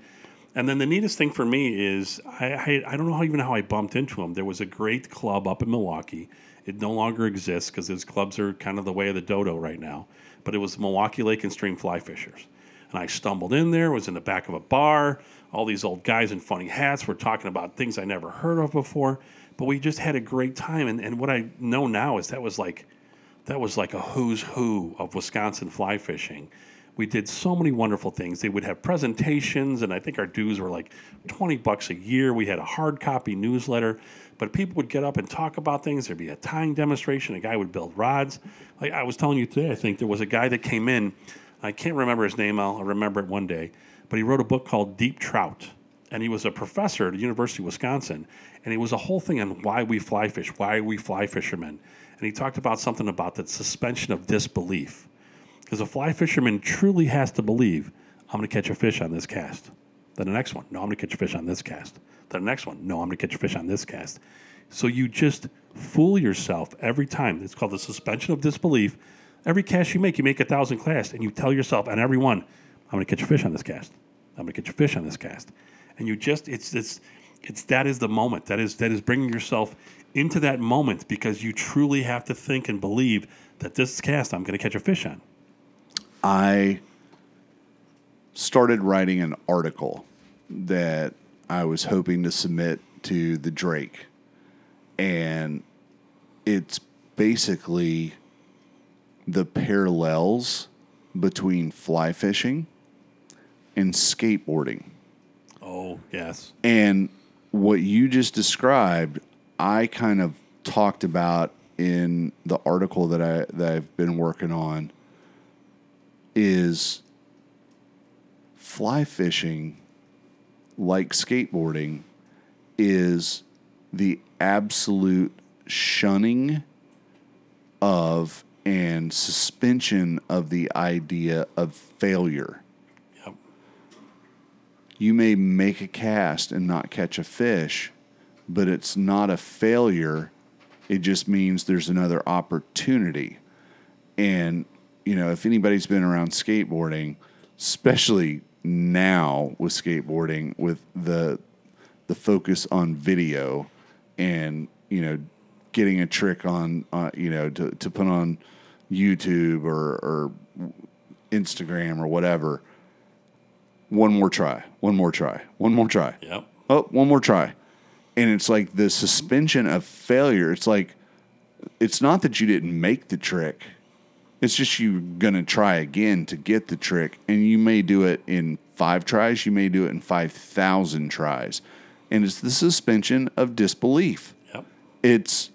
And then the neatest thing for me is I don't know how I bumped into them. There was a great club up in Milwaukee. It no longer exists because those clubs are kind of the way of the dodo right now. But it was Milwaukee Lake and Stream Fly Fishers. And I stumbled in there, was in the back of a bar. All these old guys in funny hats were talking about things I never heard of before. But we just had a great time. And what I know now is that was like a who's who of Wisconsin fly fishing. We did so many wonderful things. They would have presentations, and I think our dues were like $20 a year. We had a hard copy newsletter, but people would get up and talk about things. There'd be a tying demonstration. A guy would build rods. Like I was telling you today, I think there was a guy that came in. I can't remember his name. I'll remember it one day. But he wrote a book called Deep Trout, and he was a professor at the University of Wisconsin, and it was a whole thing on why we fly fish, why we fly fishermen. And he talked about something about the suspension of disbelief. Because a fly fisherman truly has to believe, I'm going to catch a fish on this cast. Then the next one, no, I'm going to catch a fish on this cast. Then the next one, no, I'm going to catch a fish on this cast. So you just fool yourself every time. It's called the suspension of disbelief. Every cast you make 1,000 casts, and you tell yourself on every one, I'm going to catch a fish on this cast. I'm going to catch a fish on this cast. And you just, that is the moment. That is bringing yourself into that moment because you truly have to think and believe that this cast I'm going to catch a fish on. I started writing an article that I was hoping to submit to the Drake. And it's basically the parallels between fly fishing and skateboarding. Oh, yes. And what you just described, I kind of talked about in the article that I've been working on is fly fishing, like skateboarding, is the absolute shunning of and suspension of the idea of failure. Yep. You may make a cast and not catch a fish, but it's not a failure. It just means there's another opportunity. And, you know, if anybody's been around skateboarding, especially now with skateboarding, with the focus on video and, you know, getting a trick on, you know, to put on YouTube or Instagram or whatever. One more try. Yep. Oh, one more try. And it's like the suspension of failure. It's like, it's not that you didn't make the trick. It's just you're going to try again to get the trick. And you may do it in 5 tries. You may do it in 5,000 tries. And it's the suspension of disbelief. Yep. It's,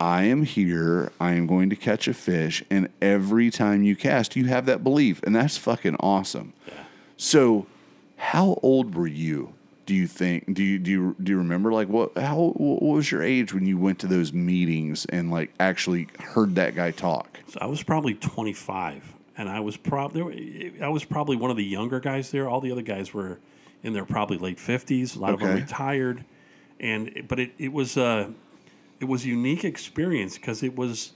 I am here. I am going to catch a fish. And every time you cast, you have that belief. And that's fucking awesome. Yeah. So how old were you? Do you think? Do you remember? Like, what? How? What was your age when you went to those meetings and like actually heard that guy talk? So I was probably 25, and I was probably one of the younger guys there. All the other guys were in their probably late 50s. A lot of them retired, but it was a unique experience because it was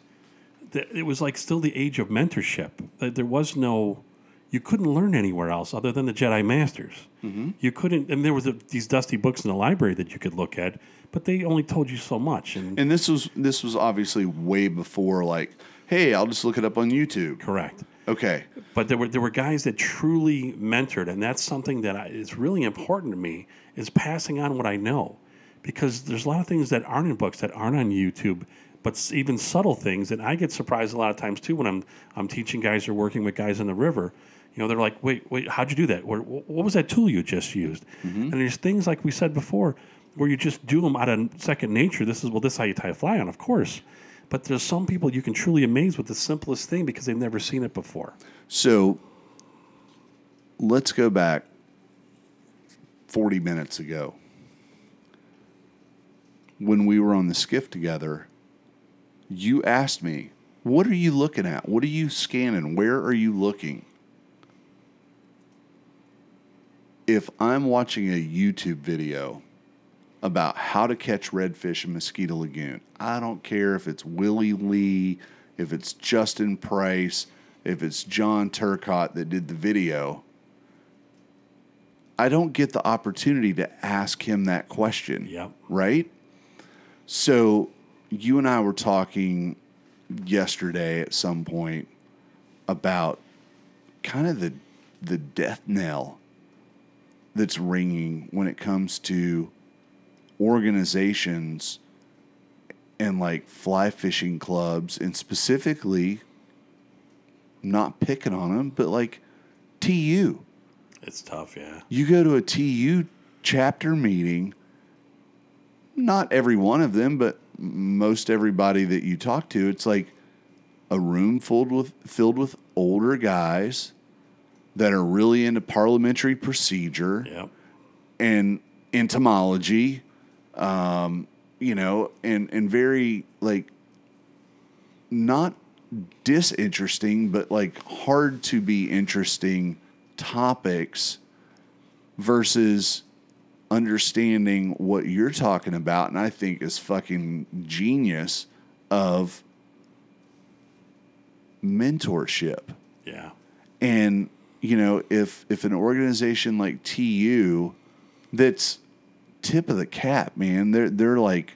like still the age of mentorship. There was no. You couldn't learn anywhere else other than the Jedi Masters. Mm-hmm. You couldn't, and there was these dusty books in the library that you could look at, but they only told you so much. And this was obviously way before, like, hey, I'll just look it up on YouTube. Correct. Okay. But there were guys that truly mentored, and that's something that is really important to me is passing on what I know, because there's a lot of things that aren't in books that aren't on YouTube. But even subtle things, and I get surprised a lot of times too when I'm teaching guys or working with guys on the river. You know, they're like, wait, how'd you do that? Or, what was that tool you just used? Mm-hmm. And there's things, like we said before, where you just do them out of second nature. This is how you tie a fly on, of course. But there's some people you can truly amaze with the simplest thing because they've never seen it before. So let's go back 40 minutes ago. When we were on the skiff together, you asked me, what are you looking at? What are you scanning? Where are you looking? If I'm watching a YouTube video about how to catch redfish in Mosquito Lagoon, I don't care if it's Willie Lee, if it's Justin Price, if it's John Turcott that did the video, I don't get the opportunity to ask him that question. Yep. Right? So you and I were talking yesterday at some point about kind of the death knell that's ringing when it comes to organizations and like fly fishing clubs, and specifically not picking on them, but like TU. It's tough, yeah. You go to a TU chapter meeting, not every one of them, but most everybody that you talk to, it's like a room filled with older guys that are really into parliamentary procedure, yep, and entomology, you know, and very like not disinteresting, but like hard to be interesting topics versus understanding what you're talking about. And I think is fucking genius of mentorship. Yeah. And, you know, if an organization like TU, that's tip of the cap, man, they're like,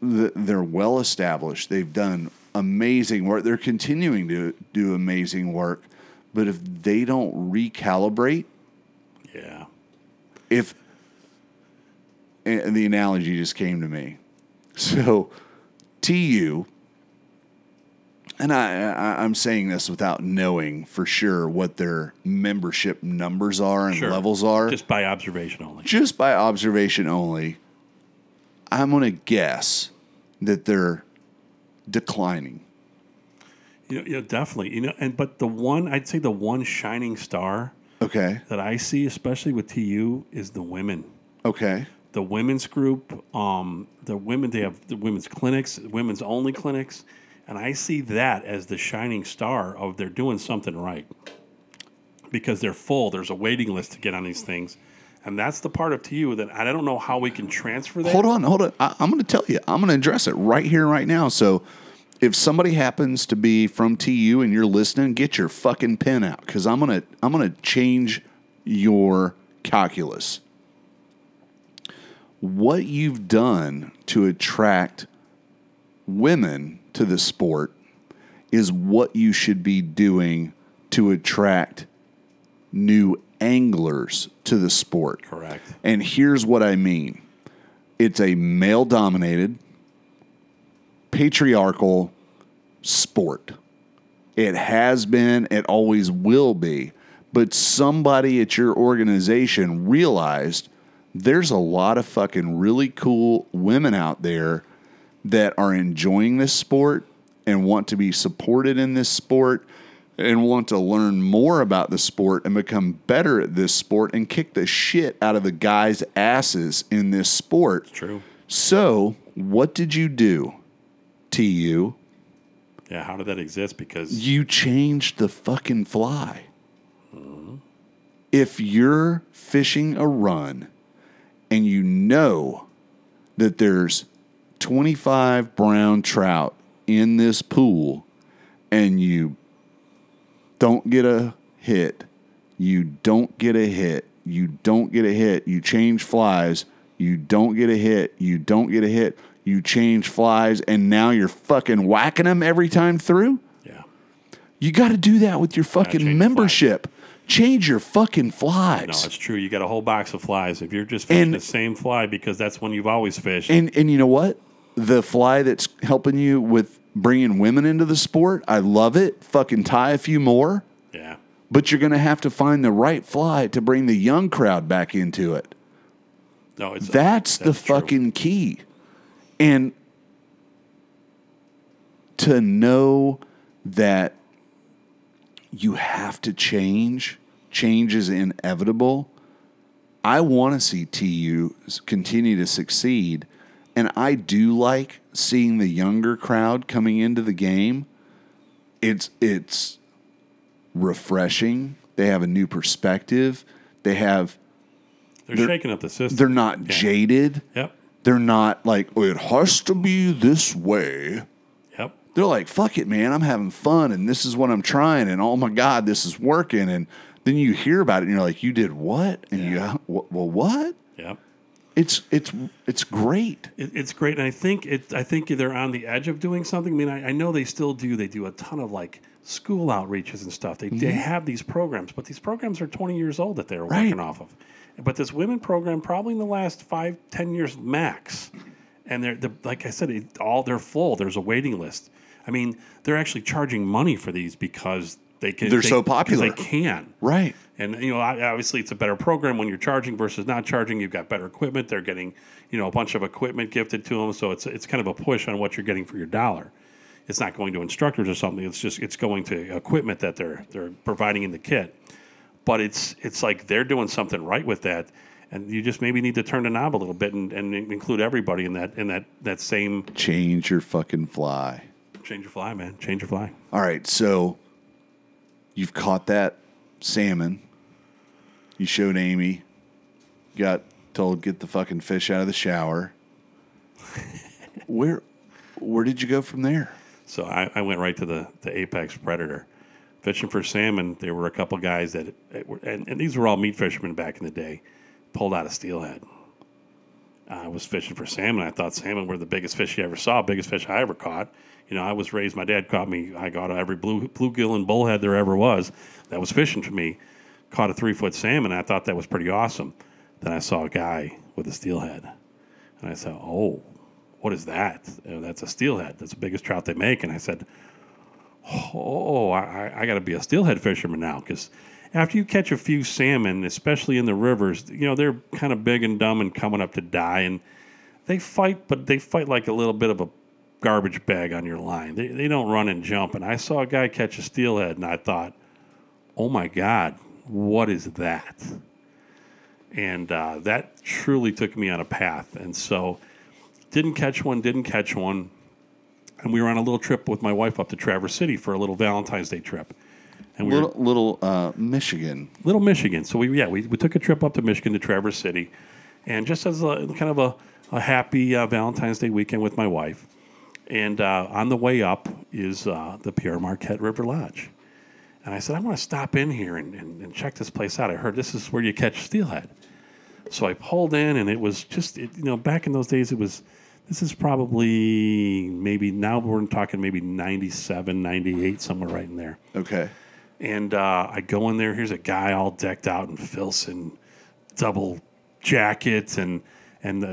they're well established. They've done amazing work. They're continuing to do amazing work. But if they don't recalibrate, yeah. If and the analogy just came to me, so TU. And I'm saying this without knowing for sure what their membership numbers are and sure. levels are. Just by observation only. I'm going to guess that they're declining. You know, definitely. You know, and but I'd say the one shining star, okay, that I see, especially with TU, is the women. Okay. The women's group, they have the women's clinics, women's only clinics, and I see that as the shining star of they're doing something right because they're full. There's a waiting list to get on these things, and that's the part of TU that I don't know how we can transfer that. Hold on. I'm going to tell you. I'm going to address it right here, right now. So if somebody happens to be from TU and you're listening, get your fucking pen out because I'm going to change your calculus. What you've done to attract women to the sport is what you should be doing to attract new anglers to the sport. Correct. And here's what I mean. It's a male-dominated, patriarchal sport. It has been, it always will be, but somebody at your organization realized there's a lot of fucking really cool women out there that are enjoying this sport and want to be supported in this sport and want to learn more about the sport and become better at this sport and kick the shit out of the guys' asses in this sport. It's true. So what did you do, TU? Yeah, how did that exist? Because you changed the fucking fly. Mm-hmm. If you're fishing a run and you know that there's 25 brown trout in this pool and you don't get a hit, you change flies, you change flies, and now you're fucking whacking them every time through? Yeah. You got to do that with your fucking membership. Change your fucking flies. No, it's true. You got a whole box of flies. If you're just fishing the same fly because that's one you've always fished. And you know what? The fly that's helping you with bringing women into the sport, I love it. Fucking tie a few more. Yeah. But you're going to have to find the right fly to bring the young crowd back into it. No, that's true. Fucking key. And to know that you have to change. Change is inevitable. I want to see TU continue to succeed, and I do like seeing the younger crowd coming into the game. It's refreshing. They have a new perspective. They're shaking up the system. They're not jaded. Yep. They're not like, oh, it has to be this way. They're like, fuck it, man, I'm having fun, and this is what I'm trying, and oh, my God, this is working. And then you hear about it, and you're like, you did what? And what? Yeah. It's great. It's great, and I think they're on the edge of doing something. I mean, I know they still do. They do a ton of, like, school outreaches and stuff. They have these programs, but these programs are 20 years old that they're working off of. But this women program, probably in the last 5-10 years max, and they're like I said, they're full. There's a waiting list. I mean, they're actually charging money for these because they're so popular. They can. Right. And, you know, obviously it's a better program when you're charging versus not charging. You've got better equipment. They're getting, you know, a bunch of equipment gifted to them. So it's kind of a push on what you're getting for your dollar. It's not going to instructors or something. It's going to equipment that they're providing in the kit. But it's like they're doing something right with that. And you just maybe need to turn the knob a little bit and include everybody in that same. Change your fucking fly. Change your fly, man. Change your fly. All right, so you've caught that salmon. You showed Amy. Got told, get the fucking fish out of the shower. Where did you go from there? So I went right to the apex predator. Fishing for salmon, there were a couple guys that, and these were all meat fishermen back in the day, pulled out a steelhead. I was fishing for salmon. I thought salmon were the biggest fish you ever saw, biggest fish I ever caught. You know, I was raised, my dad caught me, I got every bluegill and bullhead there ever was that was fishing for me. Caught a 3-foot salmon, and I thought that was pretty awesome. Then I saw a guy with a steelhead. And I said, oh, what is that? That's a steelhead. That's the biggest trout they make. And I said, oh, I got to be a steelhead fisherman now, because after you catch a few salmon, especially in the rivers, you know, they're kind of big and dumb and coming up to die, and they fight, but they fight like a little bit of a garbage bag on your line. They don't run and jump. And I saw a guy catch a steelhead, and I thought, oh, my God, what is that? And that truly took me on a path. And so didn't catch one. And we were on a little trip with my wife up to Traverse City for a little Valentine's Day trip. And Michigan. Little Michigan. So, we took a trip up to Michigan to Traverse City. And just as kind of a happy Valentine's Day weekend with my wife. And on the way up is the Pierre Marquette River Lodge. And I said, I want to stop in here and check this place out. I heard this is where you catch steelhead. So I pulled in, and it was just, back in those days, this is probably now we're talking maybe 97, 98, somewhere right in there. Okay. And I go in there. Here's a guy all decked out in Filson double jacket and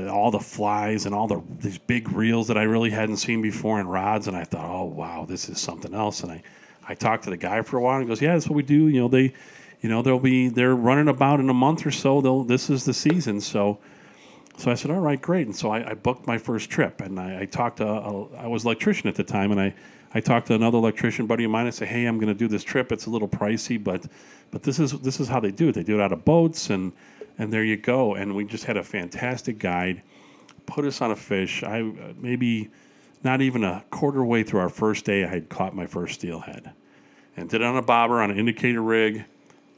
all the flies and all these big reels that I really hadn't seen before and rods. And I thought, oh, wow, this is something else. And I talked to the guy for a while, and he goes, yeah, that's what we do. They're running about in a month or so. This is the season. So I said, all right, great. And so I booked my first trip, and I talked to I was an electrician at the time, and I talked to another electrician buddy of mine. I said, hey, I'm going to do this trip. It's a little pricey, but this is how they do it. They do it out of boats, and there you go. And we just had a fantastic guide put us on a fish. I maybe not even a quarter way through our first day, I had caught my first steelhead, and did it on a bobber on an indicator rig,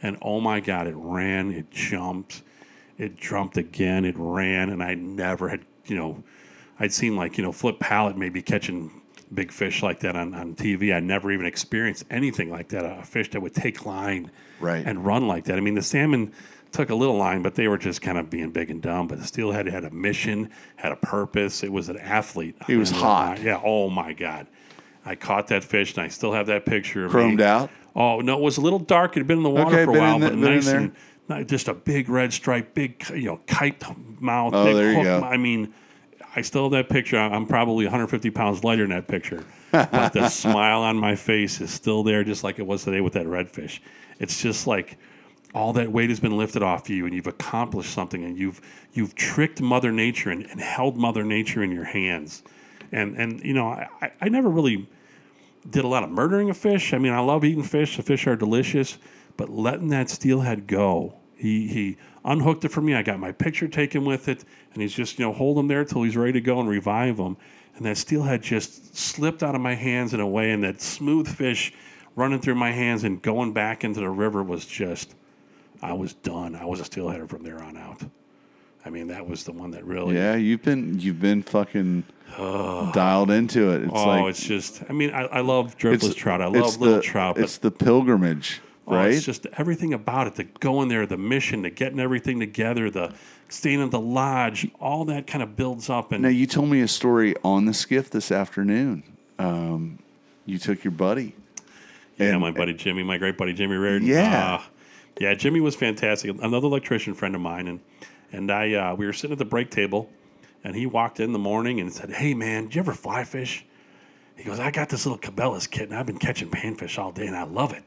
and oh my God, it ran, it jumped. It jumped again, it ran, and I never had, I'd seen Flip Pallet maybe catching big fish like that on TV. I never even experienced anything like that, a fish that would take line and run like that. I mean, the salmon took a little line, but they were just kind of being big and dumb. But the steelhead had a mission, had a purpose. It was an athlete. He was hot. Yeah, oh, my God. I caught that fish, and I still have that picture of Chromed me. Out? Oh, no, it was a little dark. It had been in the water for a while, but nice and... Just a big red stripe, big, kite mouth. Oh, big there you go. I mean, I still have that picture. I'm probably 150 pounds lighter in that picture. But the smile on my face is still there, just like it was today with that redfish. It's just like all that weight has been lifted off you, and you've accomplished something, and you've tricked Mother Nature and held Mother Nature in your hands. And I never really did a lot of murdering of fish. I mean, I love eating fish. The fish are delicious. But letting that steelhead go, he unhooked it for me. I got my picture taken with it, and he's just, hold him there till he's ready to go and revive him. And that steelhead just slipped out of my hands in a way, and that smooth fish running through my hands and going back into the river was just, I was done. I was a steelheader from there on out. I mean, that was the one that really... Yeah, you've been fucking dialed into it. It's it's just... I mean, I love driftless trout. I love little trout. It's the pilgrimage. Right? It's just everything about it, the going there, the mission, the getting everything together, the staying at the lodge, all that kind of builds up. And now, you told me a story on the skiff this afternoon. You took your buddy. Yeah, my buddy Jimmy, my great buddy Jimmy Reardon. Yeah. Yeah, Jimmy was fantastic. Another electrician friend of mine. And I we were sitting at the break table, and he walked in the morning and said, hey, man, did you ever fly fish? He goes, I got this little Cabela's kit, and I've been catching panfish all day, and I love it.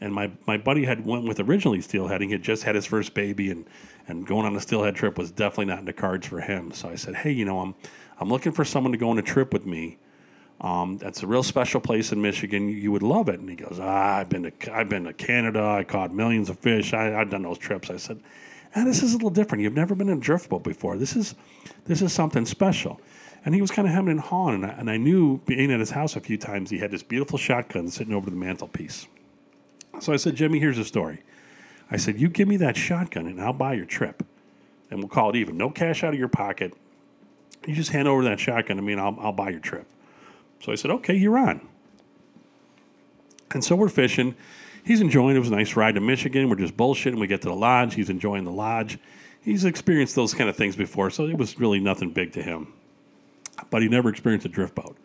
And my buddy had went with originally steelhead. He had just had his first baby, and going on a steelhead trip was definitely not in the cards for him. So I said, hey, I'm looking for someone to go on a trip with me. That's a real special place in Michigan. You would love it. And he goes, I've been to Canada. I caught millions of fish. I've done those trips. I said, this is a little different. You've never been in a drift boat before. This is something special. And he was kind of hemming and hawing. And I knew, being at his house a few times, he had this beautiful shotgun sitting over the mantelpiece. So I said, Jimmy, here's the story. I said, you give me that shotgun, and I'll buy your trip. And we'll call it even. No cash out of your pocket. You just hand over that shotgun to me, and I'll buy your trip. So I said, okay, you're on. And so we're fishing. He's enjoying it. It was a nice ride to Michigan. We're just bullshitting. We get to the lodge. He's enjoying the lodge. He's experienced those kind of things before, so it was really nothing big to him. But he never experienced a drift boat.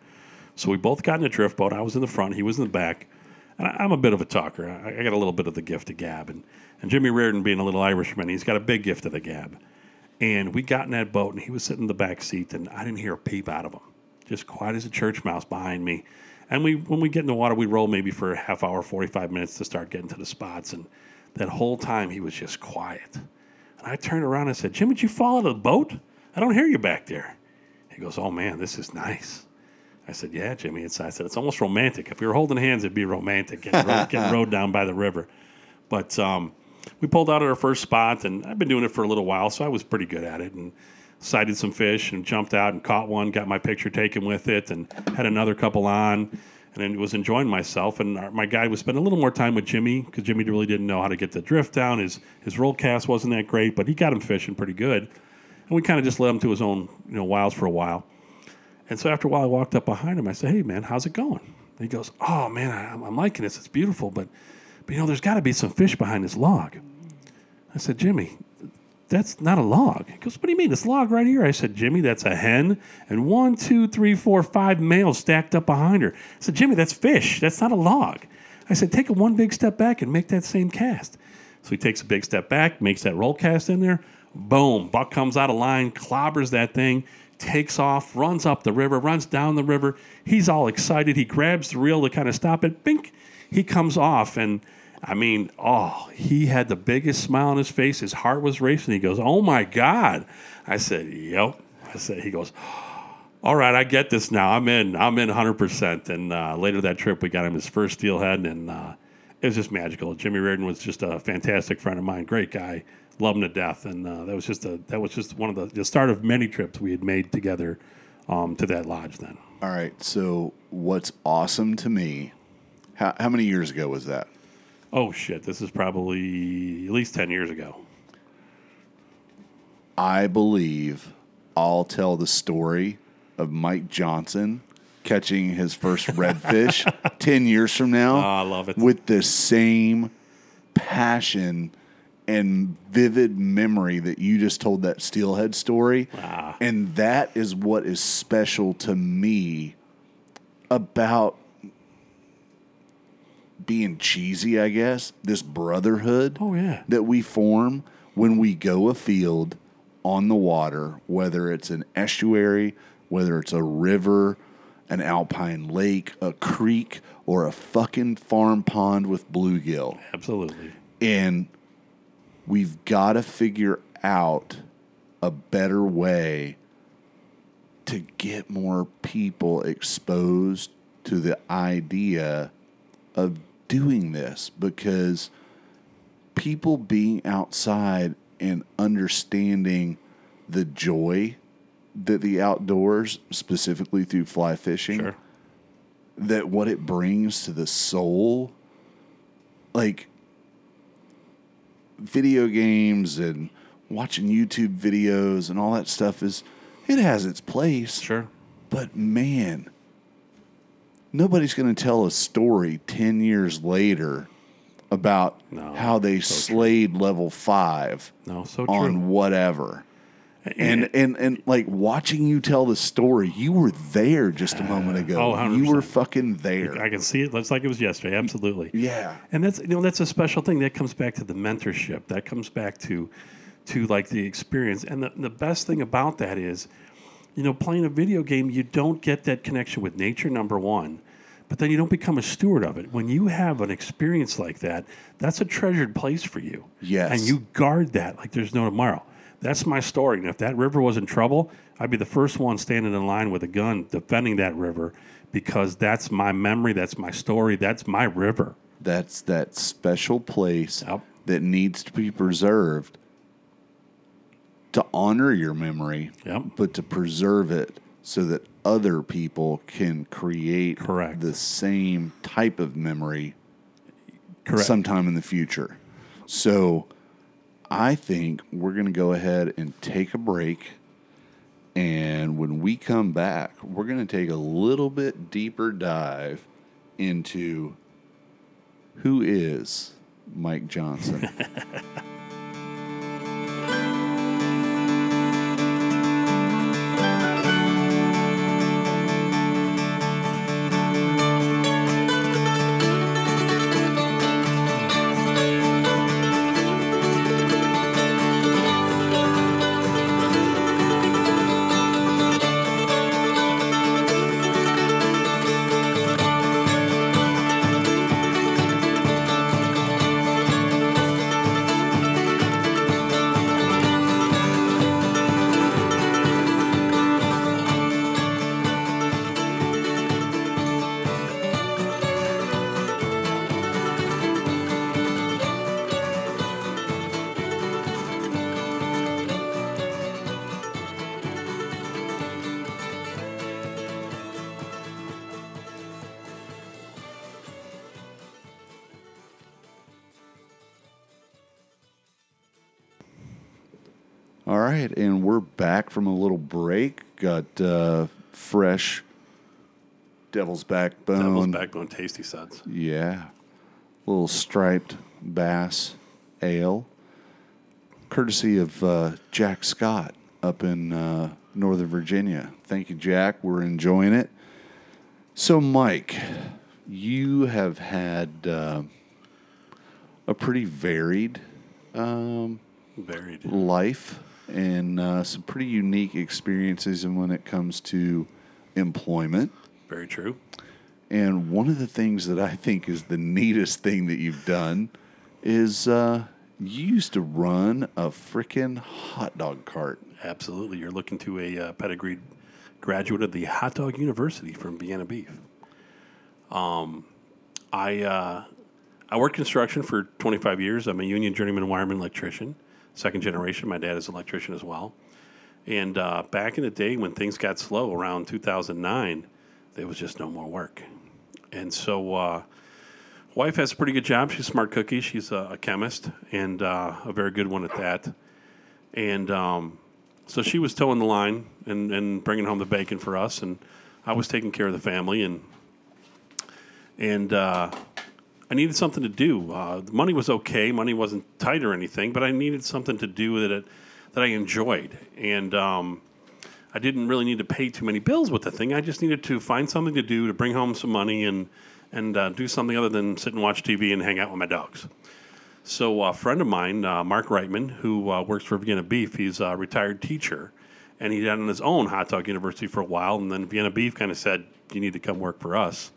So we both got in a drift boat. I was in the front. He was in the back. And I'm a bit of a talker. I got a little bit of the gift of gab. And Jimmy Reardon, being a little Irishman, he's got a big gift of the gab. And we got in that boat, and he was sitting in the back seat, and I didn't hear a peep out of him. Just quiet as a church mouse behind me. And when we get in the water, we roll maybe for a half hour, 45 minutes to start getting to the spots. And that whole time, he was just quiet. And I turned around and said, Jimmy, did you fall out of the boat? I don't hear you back there. He goes, oh, man, this is nice. I said, yeah, Jimmy. I said, it's almost romantic. If we were holding hands, it'd be romantic, getting rowed down by the river. But we pulled out at our first spot, and I've been doing it for a little while, so I was pretty good at it. And sighted some fish and jumped out and caught one, got my picture taken with it, and had another couple on, and was enjoying myself. And my guide was spending a little more time with Jimmy because Jimmy really didn't know how to get the drift down. His roll cast wasn't that great, but he got him fishing pretty good. And we kind of just let him to his own wiles for a while. And so after a while, I walked up behind him. I said, hey, man, how's it going? And he goes, oh, man, I'm liking this. It's beautiful, but there's got to be some fish behind this log. I said, Jimmy, that's not a log. He goes, what do you mean? This log right here. I said, Jimmy, that's a hen and 1, 2, 3, 4, 5 males stacked up behind her. I said, Jimmy, that's fish. That's not a log. I said, take one big step back and make that same cast. So he takes a big step back, makes that roll cast in there. Boom. Buck comes out of line, clobbers that thing, takes off, runs up the river, runs down the river. He's all excited. He grabs the reel to kind of stop it. Bink. He comes off and he had the biggest smile on his face. His heart was racing. He goes, oh, my God. I said, yep. He goes, all right, I get this now. I'm in 100%. And later that trip, we got him his first steelhead, and it was just magical. Jimmy Reardon was just a fantastic friend of mine, great guy, love him to death. And that was just one of the start of many trips we had made together to that lodge then. All right, so what's awesome to me, how many years ago was that? Oh, shit, this is probably at least 10 years ago. I believe I'll tell the story of Mike Johnson catching his first redfish 10 years from now. Oh, I love it. With the same passion and vivid memory that you just told that steelhead story. Ah. And that is what is special to me about being cheesy, I guess, this brotherhood that we form when we go afield on the water, whether it's an estuary, whether it's a river, an alpine lake, a creek, or a fucking farm pond with bluegill. Absolutely. And we've got to figure out a better way to get more people exposed to the idea of doing this, because people being outside and understanding the joy that the outdoors, specifically through fly fishing, sure, that what it brings to the soul, like video games and watching YouTube videos and all that stuff it has its place. Sure. But man, nobody's going to tell a story 10 years later about how they slayed level 5 on whatever. And like watching you tell the story, you were there just a moment ago. 100%. You were fucking there. I can see it. It's like it was yesterday. Absolutely. Yeah. And that's a special thing. That comes back to the mentorship. That comes back to like the experience. And the best thing about that is, playing a video game, you don't get that connection with nature, number one, but then you don't become a steward of it. When you have an experience like that, that's a treasured place for you. Yes. And you guard that like there's no tomorrow. That's my story. And if that river was in trouble, I'd be the first one standing in line with a gun defending that river, because that's my memory, that's my story, that's my river. That's that special place that needs to be preserved, to honor your memory, but to preserve it so that other people can create the same type of memory sometime in the future. So I think we're going to go ahead and take a break. And when we come back, we're going to take a little bit deeper dive into who is Mike Johnson. All right, and we're back from a little break. Got fresh devil's backbone. Devil's backbone, tasty suds. Yeah. Little striped bass ale, courtesy of Jack Scott up in Northern Virginia. Thank you, Jack. We're enjoying it. So, Mike, you have had a pretty varied life and some pretty unique experiences when it comes to employment. Very true. And one of the things that I think is the neatest thing that you've done is you used to run a freaking hot dog cart. Absolutely. You're looking to a pedigreed graduate of the Hot Dog University from Vienna Beef. I worked construction for 25 years. I'm a union journeyman wireman electrician, second generation. My dad is an electrician as well. And back in the day when things got slow around 2009, there was just no more work. And so wife has a pretty good job. She's a smart cookie. She's a chemist and a very good one at that. And so she was towing the line and bringing home the bacon for us. And I was taking care of the family. And I needed something to do. The money was okay. Money wasn't tight or anything, but I needed something to do that I enjoyed. And I didn't really need to pay too many bills with the thing. I just needed to find something to do to bring home some money and do something other than sit and watch TV and hang out with my dogs. So a friend of mine, Mark Reitman, who works for Vienna Beef, he's a retired teacher, and he had on his own Hot Dog University for a while, and then Vienna Beef kind of said, you need to come work for us.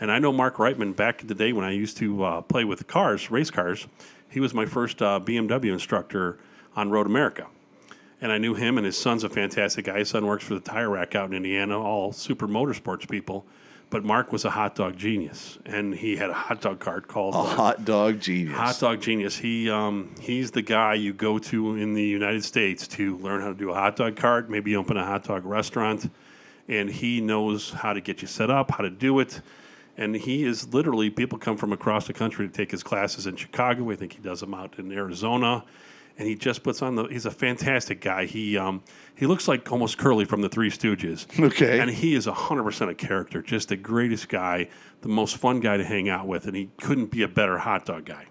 And I know Mark Reitman back in the day when I used to play with cars, race cars. He was my first BMW instructor on Road America. And I knew him, and his son's a fantastic guy. His son works for the Tire Rack out in Indiana, all super motorsports people. But Mark was a hot dog genius, and he had a hot dog cart called... Hot Dog Genius. Hot Dog Genius. He's the guy you go to in the United States to learn how to do a hot dog cart, maybe open a hot dog restaurant. And he knows how to get you set up, how to do it. And he is literally, people come from across the country to take his classes in Chicago. I think he does them out in Arizona. And he just puts on he's a fantastic guy. He looks like almost Curly from the Three Stooges. Okay. And he is 100% a character, just the greatest guy, the most fun guy to hang out with. And he couldn't be a better hot dog guy.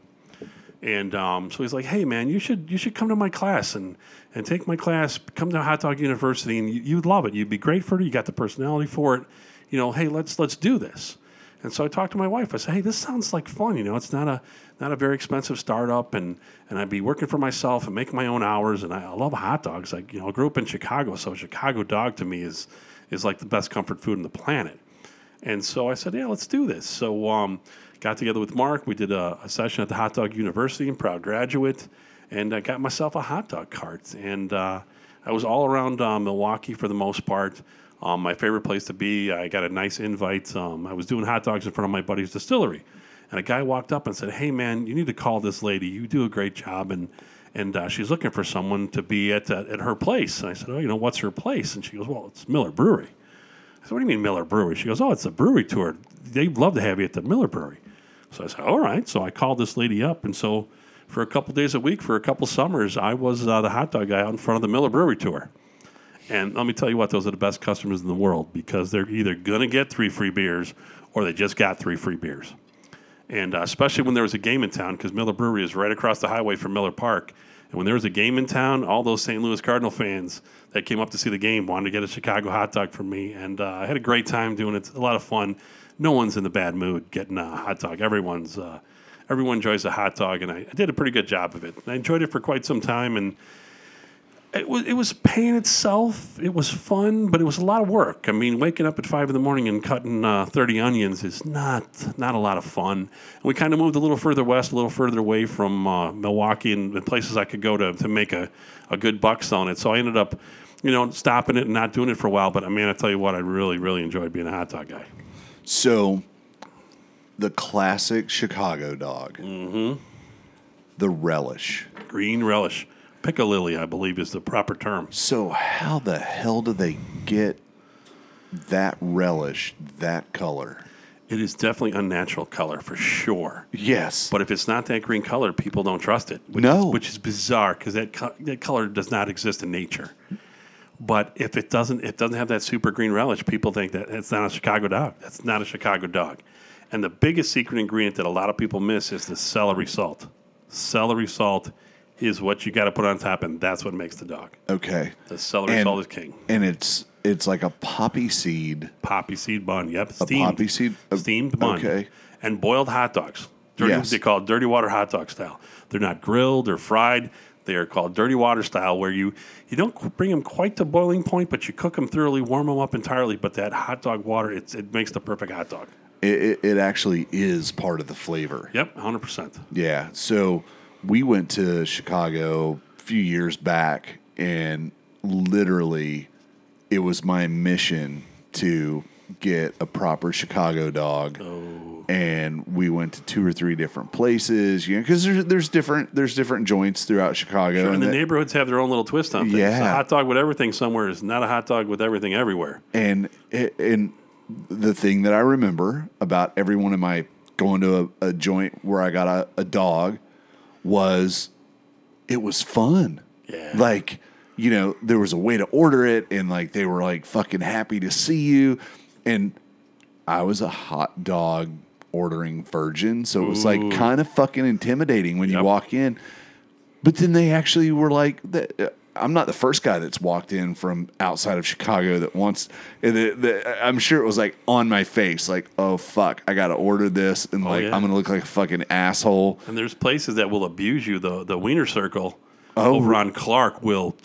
And so he's like, hey, man, you should come to my class and take my class. Come to Hot Dog University, and you'd love it. You'd be great for it. You got the personality for it. You know, hey, let's do this. And so I talked to my wife. I said, hey, this sounds like fun. You know, it's not a very expensive startup, and I'd be working for myself and make my own hours, and I love hot dogs. Like, you know, I grew up in Chicago, so a Chicago dog to me is like the best comfort food on the planet. And so I said, yeah, let's do this. So got together with Mark. We did a session at the Hot Dog University, and proud graduate, and I got myself a hot dog cart. And I was all around Milwaukee for the most part. My favorite place to be, I got a nice invite. I was doing hot dogs in front of my buddy's distillery. And a guy walked up and said, hey, man, you need to call this lady. You do a great job. And she's looking for someone to be at her place. And I said, oh, you know, what's her place? And she goes, well, it's Miller Brewery. I said, what do you mean Miller Brewery? She goes, oh, it's a brewery tour. They'd love to have you at the Miller Brewery. So I said, all right. So I called this lady up. And so for a couple days a week, for a couple summers, I was the hot dog guy out in front of the Miller Brewery tour. And let me tell you what, those are the best customers in the world because they're either going to get 3 free beers or they just got 3 free beers. And especially when there was a game in town, because Miller Brewery is right across the highway from Miller Park. And when there was a game in town, all those St. Louis Cardinal fans that came up to see the game wanted to get a Chicago hot dog from me. And I had a great time doing it. A lot of fun. No one's in the bad mood getting a hot dog. Everyone enjoys a hot dog, and I did a pretty good job of it. I enjoyed it for quite some time, and it was paying itself. It was fun, but it was a lot of work. I mean, waking up at 5 in the morning and cutting 30 onions is not a lot of fun. And we kind of moved a little further west, a little further away from Milwaukee and the places I could go to make a good buck selling it. So I ended up, you know, stopping it and not doing it for a while. But, I mean, I tell you what, I really, really enjoyed being a hot dog guy. So the classic Chicago dog. Mm-hmm. The relish. Green relish. Piccalilli, I believe, is the proper term. So how the hell do they get that relish, that color? It is definitely unnatural color for sure. Yes. But if it's not that green color, people don't trust it. Which is bizarre because that color does not exist in nature. But if it doesn't have that super green relish, people think that it's not a Chicago dog. That's not a Chicago dog. And the biggest secret ingredient that a lot of people miss is the celery salt. Celery salt is what you got to put on top, and that's what makes the dog. Okay. The celery salt is king. And it's like a poppy seed. Poppy seed bun, yep. Steamed. A poppy seed? Steamed bun. Okay. And boiled hot dogs. They call it dirty water hot dog style. They're not grilled or fried. They are called dirty water style, where you don't bring them quite to boiling point, but you cook them thoroughly, warm them up entirely. But that hot dog water, it makes the perfect hot dog. It actually is part of the flavor. Yep, 100%. Yeah. So we went to Chicago a few years back, and literally it was my mission to get a proper Chicago dog. Oh. And we went to 2 or 3 different places, you know, because there's different joints throughout Chicago. Sure, and the neighborhoods have their own little twist on things. Yeah. So a hot dog with everything somewhere is not a hot dog with everything everywhere. And the thing that I remember about everyone in my going to a joint where I got a dog was it was fun. Yeah. Like, you know, there was a way to order it, and like they were like fucking happy to see you. And I was a hot dog ordering virgin, so it was like kind of fucking intimidating when you walk in. But then they actually were like, I'm not the first guy that's walked in from outside of Chicago that wants. I'm sure it was like on my face, like, oh fuck, I got to order this, and I'm gonna look like a fucking asshole. And there's places that will abuse you. The Wiener Circle. Oh, Ron Clark will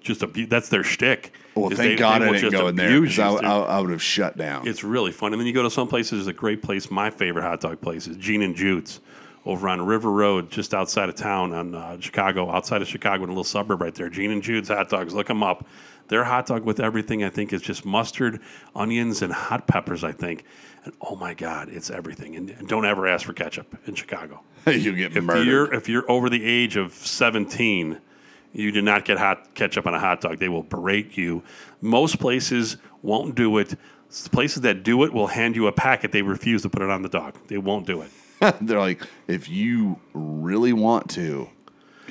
just abuse. That's their shtick. Well, thank God I didn't go in there, because I would have shut down. It's really fun. And then you go to some places. There's a great place. My favorite hot dog place is Gene and Jude's over on River Road, just outside of town on Chicago, outside of Chicago in a little suburb right there. Gene and Jude's hot dogs. Look them up. Their hot dog with everything, I think, is just mustard, onions, and hot peppers, I think. And oh my God, it's everything. And don't ever ask for ketchup in Chicago. You get murdered. If you're over the age of 17, you do not get hot ketchup on a hot dog. They will berate you. Most places won't do it. Places that do it will hand you a packet. They refuse to put it on the dog. They won't do it. They're like, if you really want to,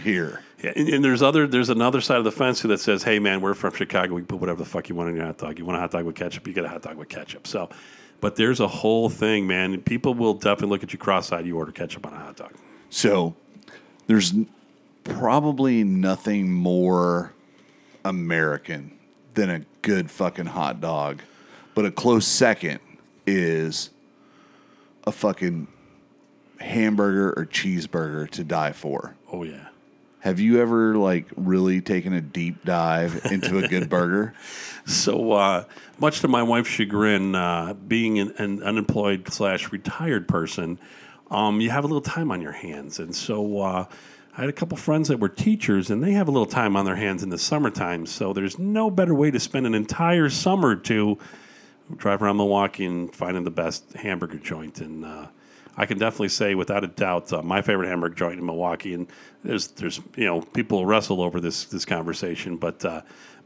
here. Yeah, and there's another side of the fence that says, hey man, we're from Chicago. We can put whatever the fuck you want on your hot dog. You want a hot dog with ketchup? You get a hot dog with ketchup. So, but there's a whole thing, man. People will definitely look at you cross-eyed. You order ketchup on a hot dog. So there's probably nothing more American than a good fucking hot dog. But a close second is a fucking hamburger or cheeseburger to die for. Oh, yeah. Have you ever, like, really taken a deep dive into a good burger? So, much to my wife's chagrin, being an unemployed/retired person, you have a little time on your hands. And so I had a couple friends that were teachers, and they have a little time on their hands in the summertime. So there's no better way to spend an entire summer to drive around Milwaukee and finding the best hamburger joint. And I can definitely say, without a doubt, my favorite hamburger joint in Milwaukee, and there's you know, people wrestle over this conversation, but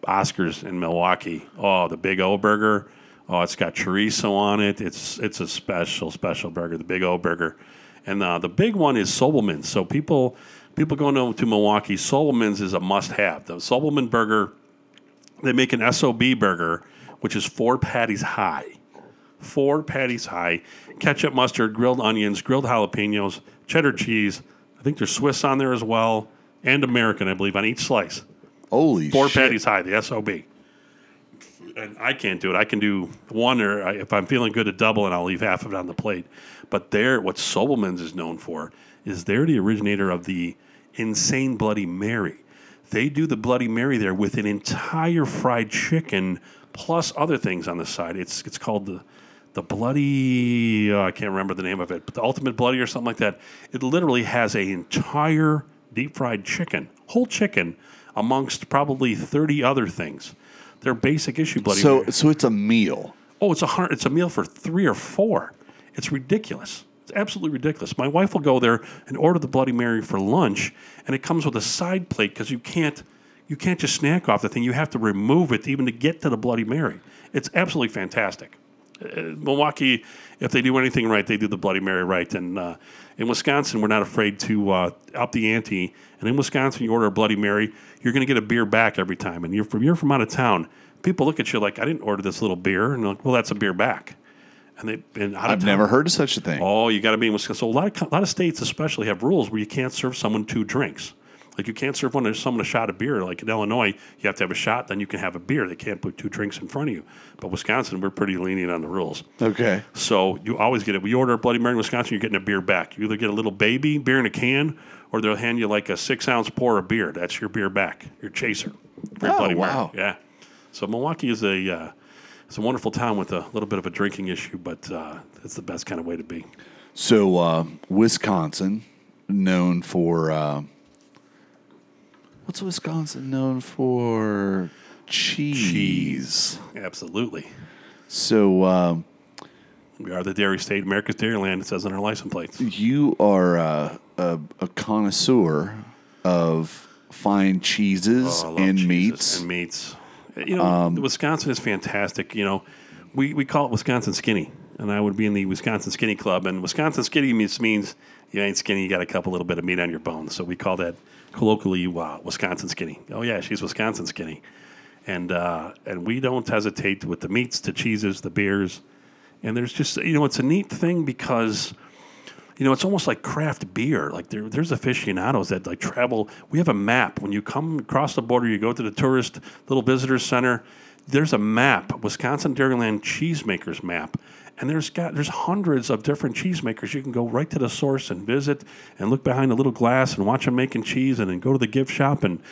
Oscar's in Milwaukee. Oh, the Big O Burger. Oh, it's got chorizo on it. It's a special, special burger, the Big O Burger. And the big one is Sobelman's. So people going to Milwaukee, Sobelman's is a must-have. The Sobelman Burger, they make an SOB burger, which is 4 patties high. 4 patties high, ketchup, mustard, grilled onions, grilled jalapenos, cheddar cheese. I think there's Swiss on there as well, and American, I believe, on each slice. Holy 4 shit. 4 patties high, the SOB. And I can't do it. I can do one, or if I'm feeling good, a double, and I'll leave half of it on the plate. But what Sobelman's is known for is they're the originator of the insane Bloody Mary. They do the Bloody Mary there with an entire fried chicken plus other things on the side. It's called the Bloody, I can't remember the name of it, but the Ultimate Bloody or something like that. It literally has an entire deep-fried chicken, whole chicken, amongst probably 30 other things. Their basic issue, Bloody Mary. So it's a meal. Oh, it's a meal for 3 or 4. It's ridiculous. It's absolutely ridiculous. My wife will go there and order the Bloody Mary for lunch, and it comes with a side plate because you can't just snack off the thing. You have to remove it even to get to the Bloody Mary. It's absolutely fantastic. Milwaukee, if they do anything right, they do the Bloody Mary right. And in Wisconsin, we're not afraid to up the ante. And in Wisconsin, you order a Bloody Mary, you're going to get a beer back every time. And you're from out of town. People look at you like, I didn't order this little beer. And they're like, well, that's a beer back. And I've never heard of such a thing. Oh, you got to be in Wisconsin. So a lot of states especially have rules where you can't serve someone two drinks. Like you can't serve someone a shot of beer. Like in Illinois, you have to have a shot, then you can have a beer. They can't put two drinks in front of you. But Wisconsin, we're pretty lenient on the rules. Okay. So you always get it. When you order a Bloody Mary in Wisconsin, you're getting a beer back. You either get a little baby beer in a can, or they'll hand you like a 6-ounce pour of beer. That's your beer back, your chaser. Your Bloody wow. Mary. Yeah. So Milwaukee is it's a wonderful town with a little bit of a drinking issue, but it's the best kind of way to be. So Wisconsin, known for what's Wisconsin known for? Cheese. Absolutely. So we are the dairy state, America's Dairyland. It says on our license plates. You are a connoisseur of fine cheeses and cheeses meats. And meats. You know, Wisconsin is fantastic. You know, we call it Wisconsin Skinny, and I would be in the Wisconsin Skinny Club. And Wisconsin Skinny means you ain't skinny, you got a couple little bit of meat on your bones. So we call that colloquially Wisconsin Skinny. Oh, yeah, she's Wisconsin Skinny. And we don't hesitate with the meats, the cheeses, the beers. And there's just, you know, it's a neat thing because, you know, it's almost like craft beer. Like there's aficionados that like travel. We have a map. When you come across the border, you go to the tourist little visitor center. There's a map, Wisconsin Dairyland cheesemakers map, and there's hundreds of different cheesemakers. You can go right to the source and visit, and look behind a little glass and watch them making cheese, and then go to the gift shop and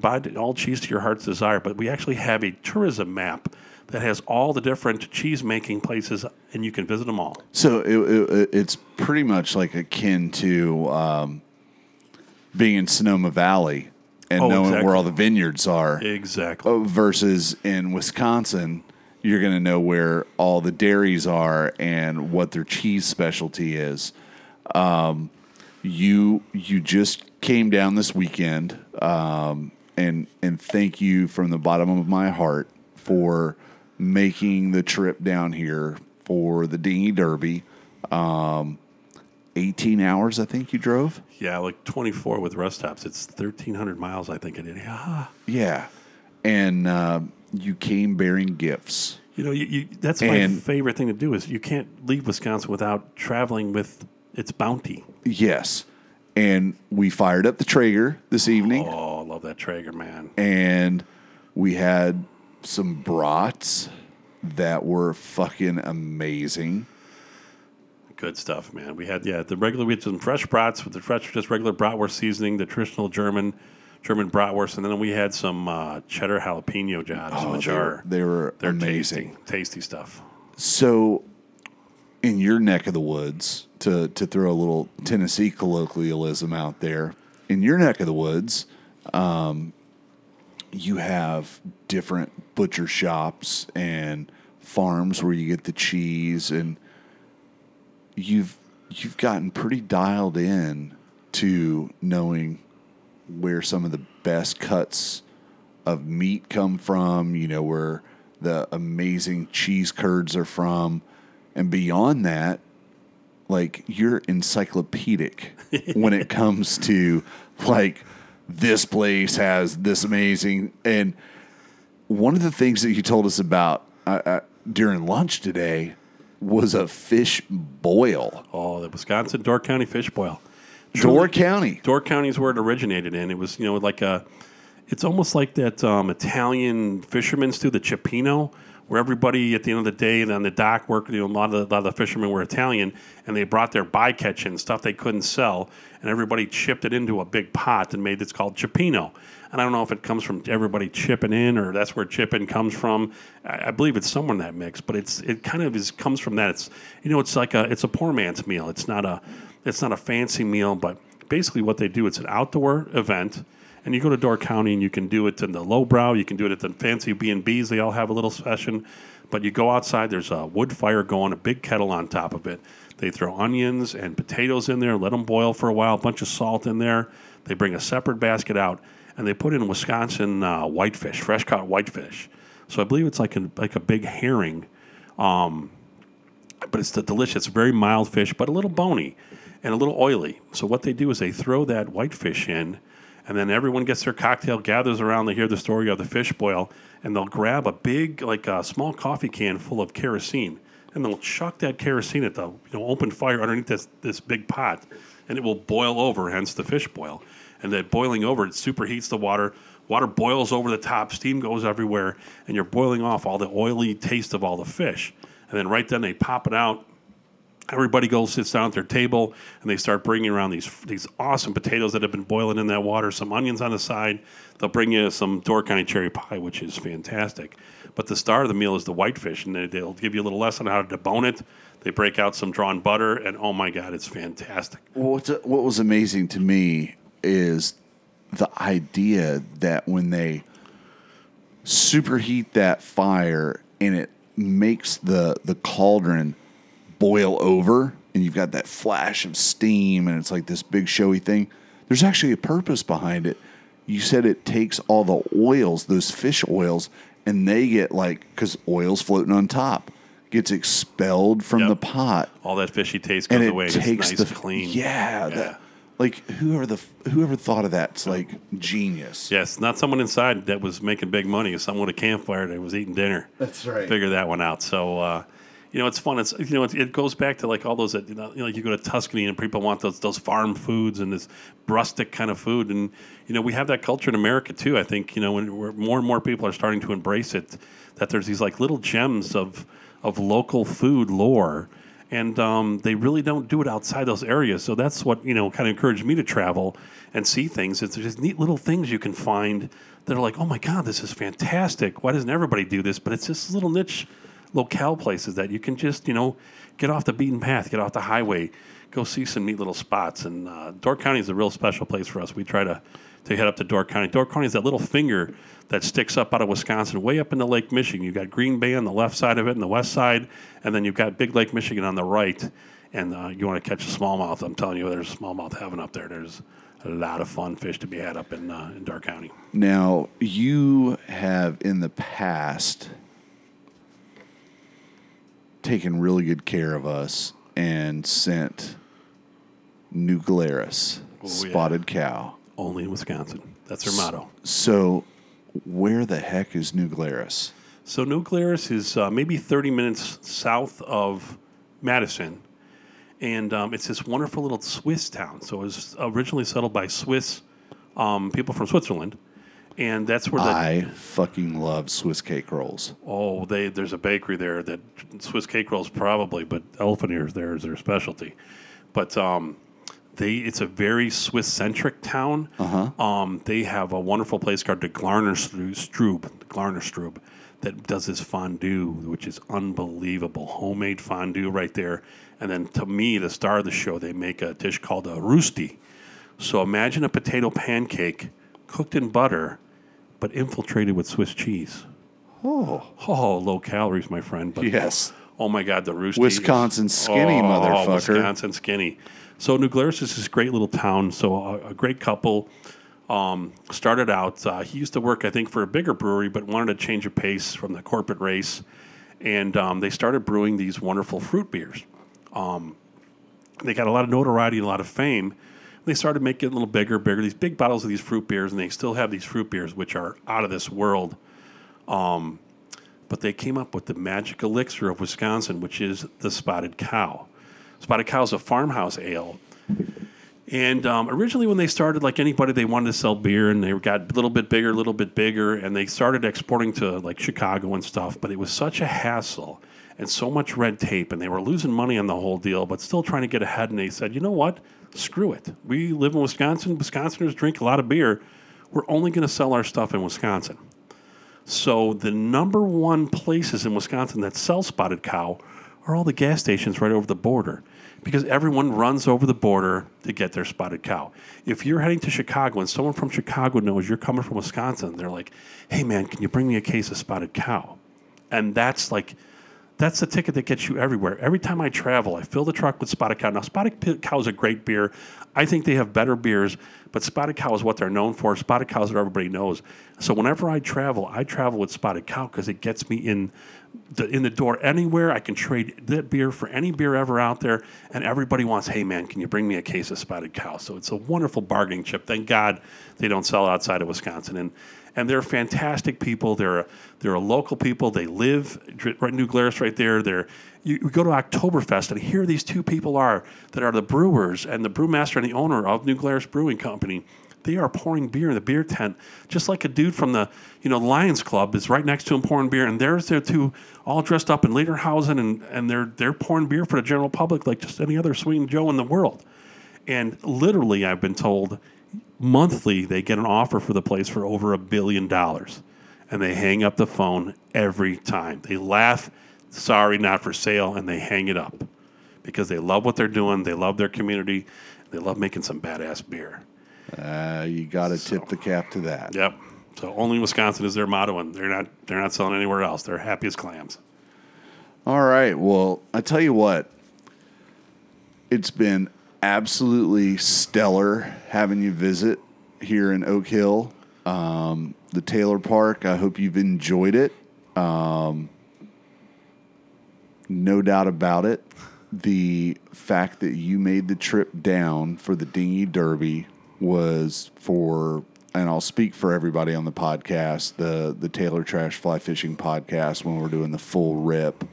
buy all cheese to your heart's desire. But we actually have a tourism map that has all the different cheese-making places, and you can visit them all. So it's pretty much like akin to being in Sonoma Valley and knowing exactly where all the vineyards are. Exactly. Versus in Wisconsin, you're going to know where all the dairies are and what their cheese specialty is. You just came down this weekend, and thank you from the bottom of my heart for making the trip down here for the Dingy Derby. 18 hours, I think you drove? Yeah, like 24 with rest stops. It's 1,300 miles, I think it is. Yeah. And you came bearing gifts. You know, that's my favorite thing to do is you can't leave Wisconsin without traveling with its bounty. Yes. And we fired up the Traeger this evening. Oh, I love that Traeger, man. And we had some brats that were fucking amazing. Good stuff, man. We had we had some fresh brats with the regular bratwurst seasoning, the traditional German bratwurst, and then we had some cheddar jalapeno jobs, which they're amazing, tasty stuff. So, in your neck of the woods, to throw a little Tennessee colloquialism out there, in your neck of the woods, you have different butcher shops and farms where you get the cheese, and you've gotten pretty dialed in to knowing where some of the best cuts of meat come from, you know, where the amazing cheese curds are from, and beyond that, like, you're encyclopedic when it comes to, like, this place has this amazing. And one of the things that you told us about during lunch today was a fish boil. Oh, the Wisconsin Door County fish boil. Door County is where it originated in. It was, you know, like it's almost like that Italian fishermen stew, the Cioppino, where everybody at the end of the day on the dock work, you know, a lot of the fishermen were Italian, and they brought their bycatch and stuff they couldn't sell, and everybody chipped it into a big pot and made it's called Cioppino. And I don't know if it comes from everybody chipping in or that's where chipping comes from. I believe it's somewhere in that mix, but it kind of comes from that. It's, you know, it's like it's a poor man's meal. It's not a fancy meal, but basically what they do, it's an outdoor event. And you go to Door County, and you can do it in the lowbrow. You can do it at the fancy B&Bs. They all have a little session. But you go outside. There's a wood fire going, a big kettle on top of it. They throw onions and potatoes in there, let them boil for a while, a bunch of salt in there. They bring a separate basket out, and they put in Wisconsin whitefish, fresh-caught whitefish. So I believe it's like a big herring but it's delicious. Very mild fish, but a little bony and a little oily. So what they do is they throw that whitefish in, and then everyone gets their cocktail, gathers around, they hear the story of the fish boil, and they'll grab a big, like a small coffee can full of kerosene, and they'll chuck that kerosene at the open fire underneath this big pot, and it will boil over, hence the fish boil. And that boiling over, it superheats the water. Water boils over the top, steam goes everywhere, and you're boiling off all the oily taste of all the fish. And then right then they pop it out. Everybody goes, sits down at their table, and they start bringing around these awesome potatoes that have been boiling in that water, some onions on the side. They'll bring you some Door County cherry pie, which is fantastic. But the star of the meal is the whitefish, and they'll give you a little lesson on how to debone it. They break out some drawn butter, and oh my God, it's fantastic. What was amazing to me is the idea that when they superheat that fire and it makes the cauldron boil over, and you've got that flash of steam, and it's like this big showy thing. There's actually a purpose behind it. You said it takes all the oils, those fish oils, and they get because oil's floating on top, gets expelled from the pot. All that fishy taste goes away. It's nice, clean. Yeah. Whoever thought of that? It's genius. Yes, not someone inside that was making big money. It's someone at a campfire that was eating dinner. That's right. Figure that one out. So, it's fun. It's it goes back to all those that you go to Tuscany and people want those farm foods and this rustic kind of food, and we have that culture in America too. I think when more and more people are starting to embrace it, that there's these little gems of local food lore. And they really don't do it outside those areas. So that's what, kind of encouraged me to travel and see things. It's just neat little things you can find that are like, oh, my God, this is fantastic. Why doesn't everybody do this? But it's just little niche locale places that you can just, get off the beaten path, get off the highway, go see some neat little spots. And Door County is a real special place for us. We try to head up to Door County. Door County is that little finger that sticks up out of Wisconsin, way up into Lake Michigan. You've got Green Bay on the left side of it and the west side, and then you've got Big Lake Michigan on the right, and you want to catch a smallmouth. I'm telling you, there's smallmouth heaven up there. There's a lot of fun fish to be had up in Door County. Now, you have in the past taken really good care of us and sent New Glarus, Spotted Cow. Only in Wisconsin. That's their motto. So where the heck is New Glarus? So New Glarus is maybe 30 minutes south of Madison, and it's this wonderful little Swiss town. So it was originally settled by Swiss people from Switzerland, and that's where I fucking love Swiss cake rolls. Oh, there's a bakery there that Swiss cake rolls probably, but elephant ears there is their specialty. But it's a very Swiss-centric town. Uh-huh. They have a wonderful place called the Glarnerstrube, that does this fondue, which is unbelievable. Homemade fondue right there. And then, to me, the star of the show, they make a dish called a rösti. So imagine a potato pancake cooked in butter, but infiltrated with Swiss cheese. Oh, low calories, my friend. But yes. Oh, my God, the rösti. Wisconsin skinny, motherfucker. Wisconsin skinny. So New Glarus is this great little town. So a great couple started out. He used to work, I think, for a bigger brewery, but wanted to change of pace from the corporate race. And they started brewing these wonderful fruit beers. They got a lot of notoriety and a lot of fame. They started making it a little bigger, these big bottles of these fruit beers, and they still have these fruit beers, which are out of this world. But they came up with the magic elixir of Wisconsin, which is the Spotted Cow. Spotted Cow is a farmhouse ale. And originally when they started, like anybody, they wanted to sell beer, and they got a little bit bigger, and they started exporting to Chicago and stuff, but it was such a hassle and so much red tape, and they were losing money on the whole deal, but still trying to get ahead, and they said, you know what? Screw it. We live in Wisconsin. Wisconsiners drink a lot of beer. We're only going to sell our stuff in Wisconsin. So the number one places in Wisconsin that sell Spotted Cow are all the gas stations right over the border, because everyone runs over the border to get their Spotted Cow. If you're heading to Chicago and someone from Chicago knows you're coming from Wisconsin, they're like, hey, man, can you bring me a case of Spotted Cow? And that's That's the ticket that gets you everywhere. Every time I travel, I fill the truck with Spotted Cow. Now, Spotted Cow is a great beer. I think they have better beers, but Spotted Cow is what they're known for. Spotted Cow is what everybody knows. So whenever I travel with Spotted Cow because it gets me in the door anywhere. I can trade that beer for any beer ever out there, and everybody wants, hey, man, can you bring me a case of Spotted Cow? So it's a wonderful bargaining chip. Thank God they don't sell outside of Wisconsin. And they're fantastic people. They're a local people. They live right in New Glarus right there. You go to Oktoberfest, and here these two people are that are the brewers and the brewmaster and the owner of New Glarus Brewing Company. They are pouring beer in the beer tent, just like a dude from the Lions Club is right next to him pouring beer. And there's their two all dressed up in lederhosen, and they're pouring beer for the general public like just any other swinging Joe in the world. And literally, I've been told, monthly, they get an offer for the place for over $1 billion, and they hang up the phone every time. They laugh, sorry, not for sale, and they hang it up because they love what they're doing. They love their community. They love making some badass beer. You got to tip the cap to that. Yep. So only Wisconsin is their motto, and they're not selling anywhere else. They're happy as clams. All right. Well, I tell you what, it's been absolutely stellar having you visit here in Oak Hill, the Taylor Park. I hope you've enjoyed it. No doubt about it. The fact that you made the trip down for the Dingy Derby was for, and I'll speak for everybody on the podcast, the Taylor Trash Fly Fishing podcast, when we're doing the full rip,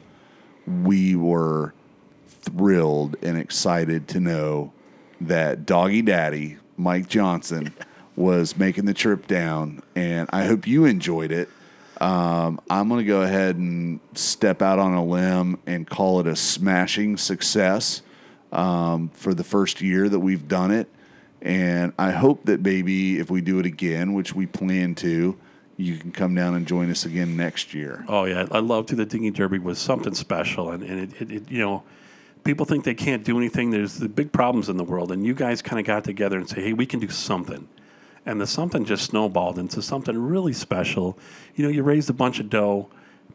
we were thrilled and excited to know that Doggy Daddy Mike Johnson was making the trip down, and I hope you enjoyed it. I'm going to go ahead and step out on a limb and call it a smashing success for the first year that we've done it, and I hope that maybe if we do it again, which we plan to, you can come down and join us again next year. Oh, yeah. I love to. The Dingy Derby was something special, and it people think they can't do anything. There's the big problems in the world, and you guys kind of got together and say, hey, we can do something. And the something just snowballed into something really special. You raised a bunch of dough,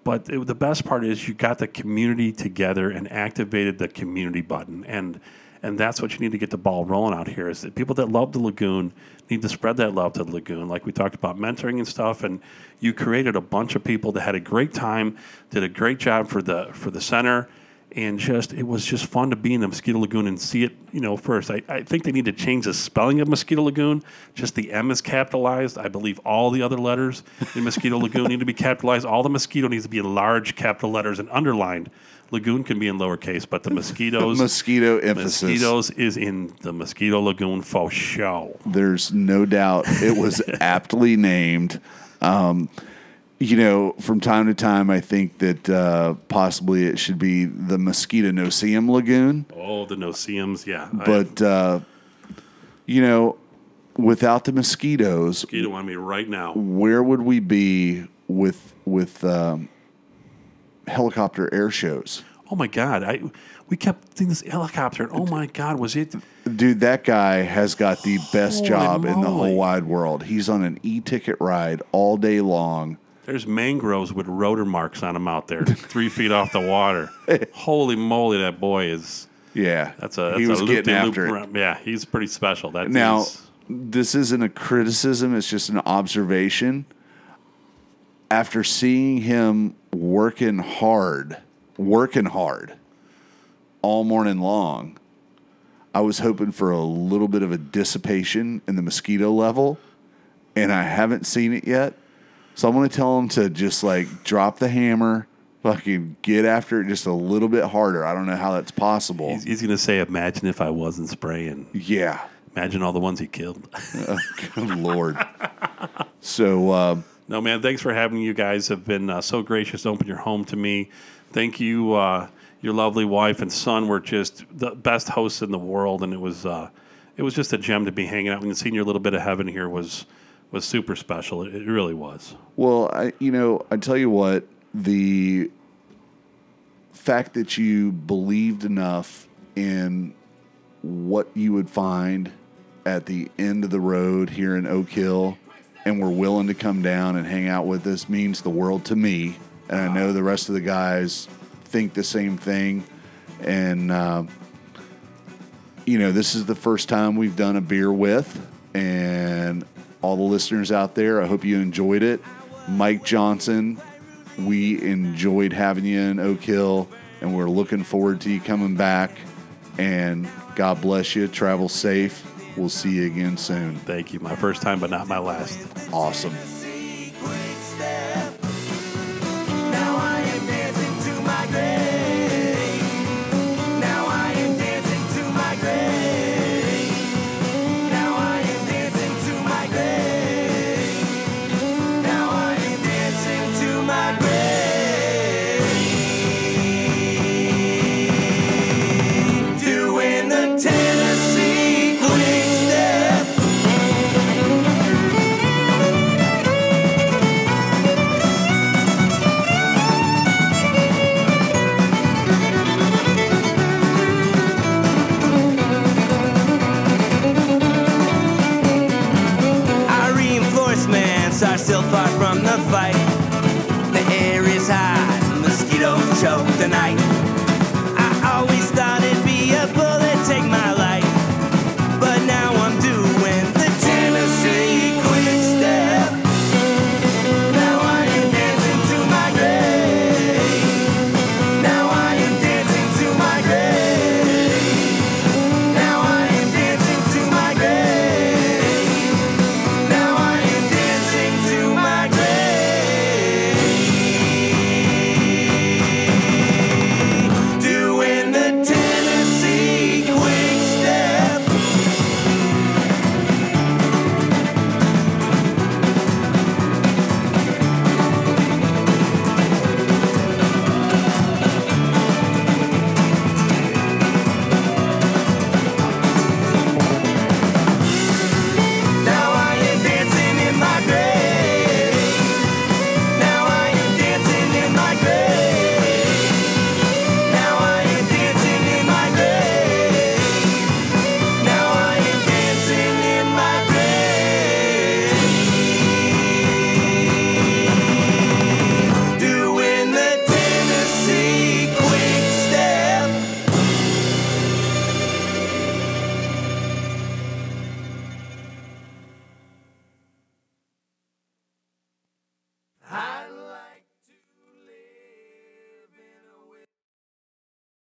but the best part is you got the community together and activated the community button. And that's what you need to get the ball rolling out here, is that people that love the lagoon need to spread that love to the lagoon. Like we talked about mentoring and stuff, and you created a bunch of people that had a great time, did a great job for the center. And it was just fun to be in the Mosquito Lagoon and see it, first. I think they need to change the spelling of Mosquito Lagoon. Just the M is capitalized. I believe all the other letters in Mosquito Lagoon need to be capitalized. All the mosquito needs to be in large capital letters and underlined. Lagoon can be in lowercase, but the mosquitoes... Mosquito emphasis. Mosquitoes is in the Mosquito Lagoon for show. There's no doubt it was aptly named. From time to time, I think that possibly it should be the Mosquito Noseum Lagoon. Oh, the Noseums, yeah. But, without the mosquitoes... Mosquito on me right now. Where would we be with helicopter air shows? Oh, my God. We kept thinking this helicopter, and oh, my God, was it... Dude, that guy has got the best job in the whole wide world. He's on an e-ticket ride all day long. There's mangroves with rotor marks on them out there, 3 feet off the water. Holy moly, that boy is... Yeah, he was getting after it. Yeah, he's pretty special. This isn't a criticism. It's just an observation. After seeing him working hard all morning long, I was hoping for a little bit of a dissipation in the mosquito level, and I haven't seen it yet. So I'm going to tell him to just drop the hammer, fucking get after it just a little bit harder. I don't know how that's possible. He's going to say, imagine if I wasn't spraying. Yeah. Imagine all the ones he killed. Good Lord. So. No, man, thanks for having me. You guys have been so gracious to open your home to me. Thank you. Your lovely wife and son were just the best hosts in the world. And it was just a gem to be hanging out. And seeing your little bit of heaven here was super special. It really was. Well, I tell you what, the fact that you believed enough in what you would find at the end of the road here in Oak Hill and were willing to come down and hang out with us means the world to me. And I know the rest of the guys think the same thing. And, you know, this is the first time we've done a beer with. And all the listeners out there, I hope you enjoyed it. Mike Johnson, we enjoyed having you in Oak Hill, and we're looking forward to you coming back. And God bless you. Travel safe. We'll see you again soon. Thank you. My first time, but not my last. Awesome. Still far from the fire.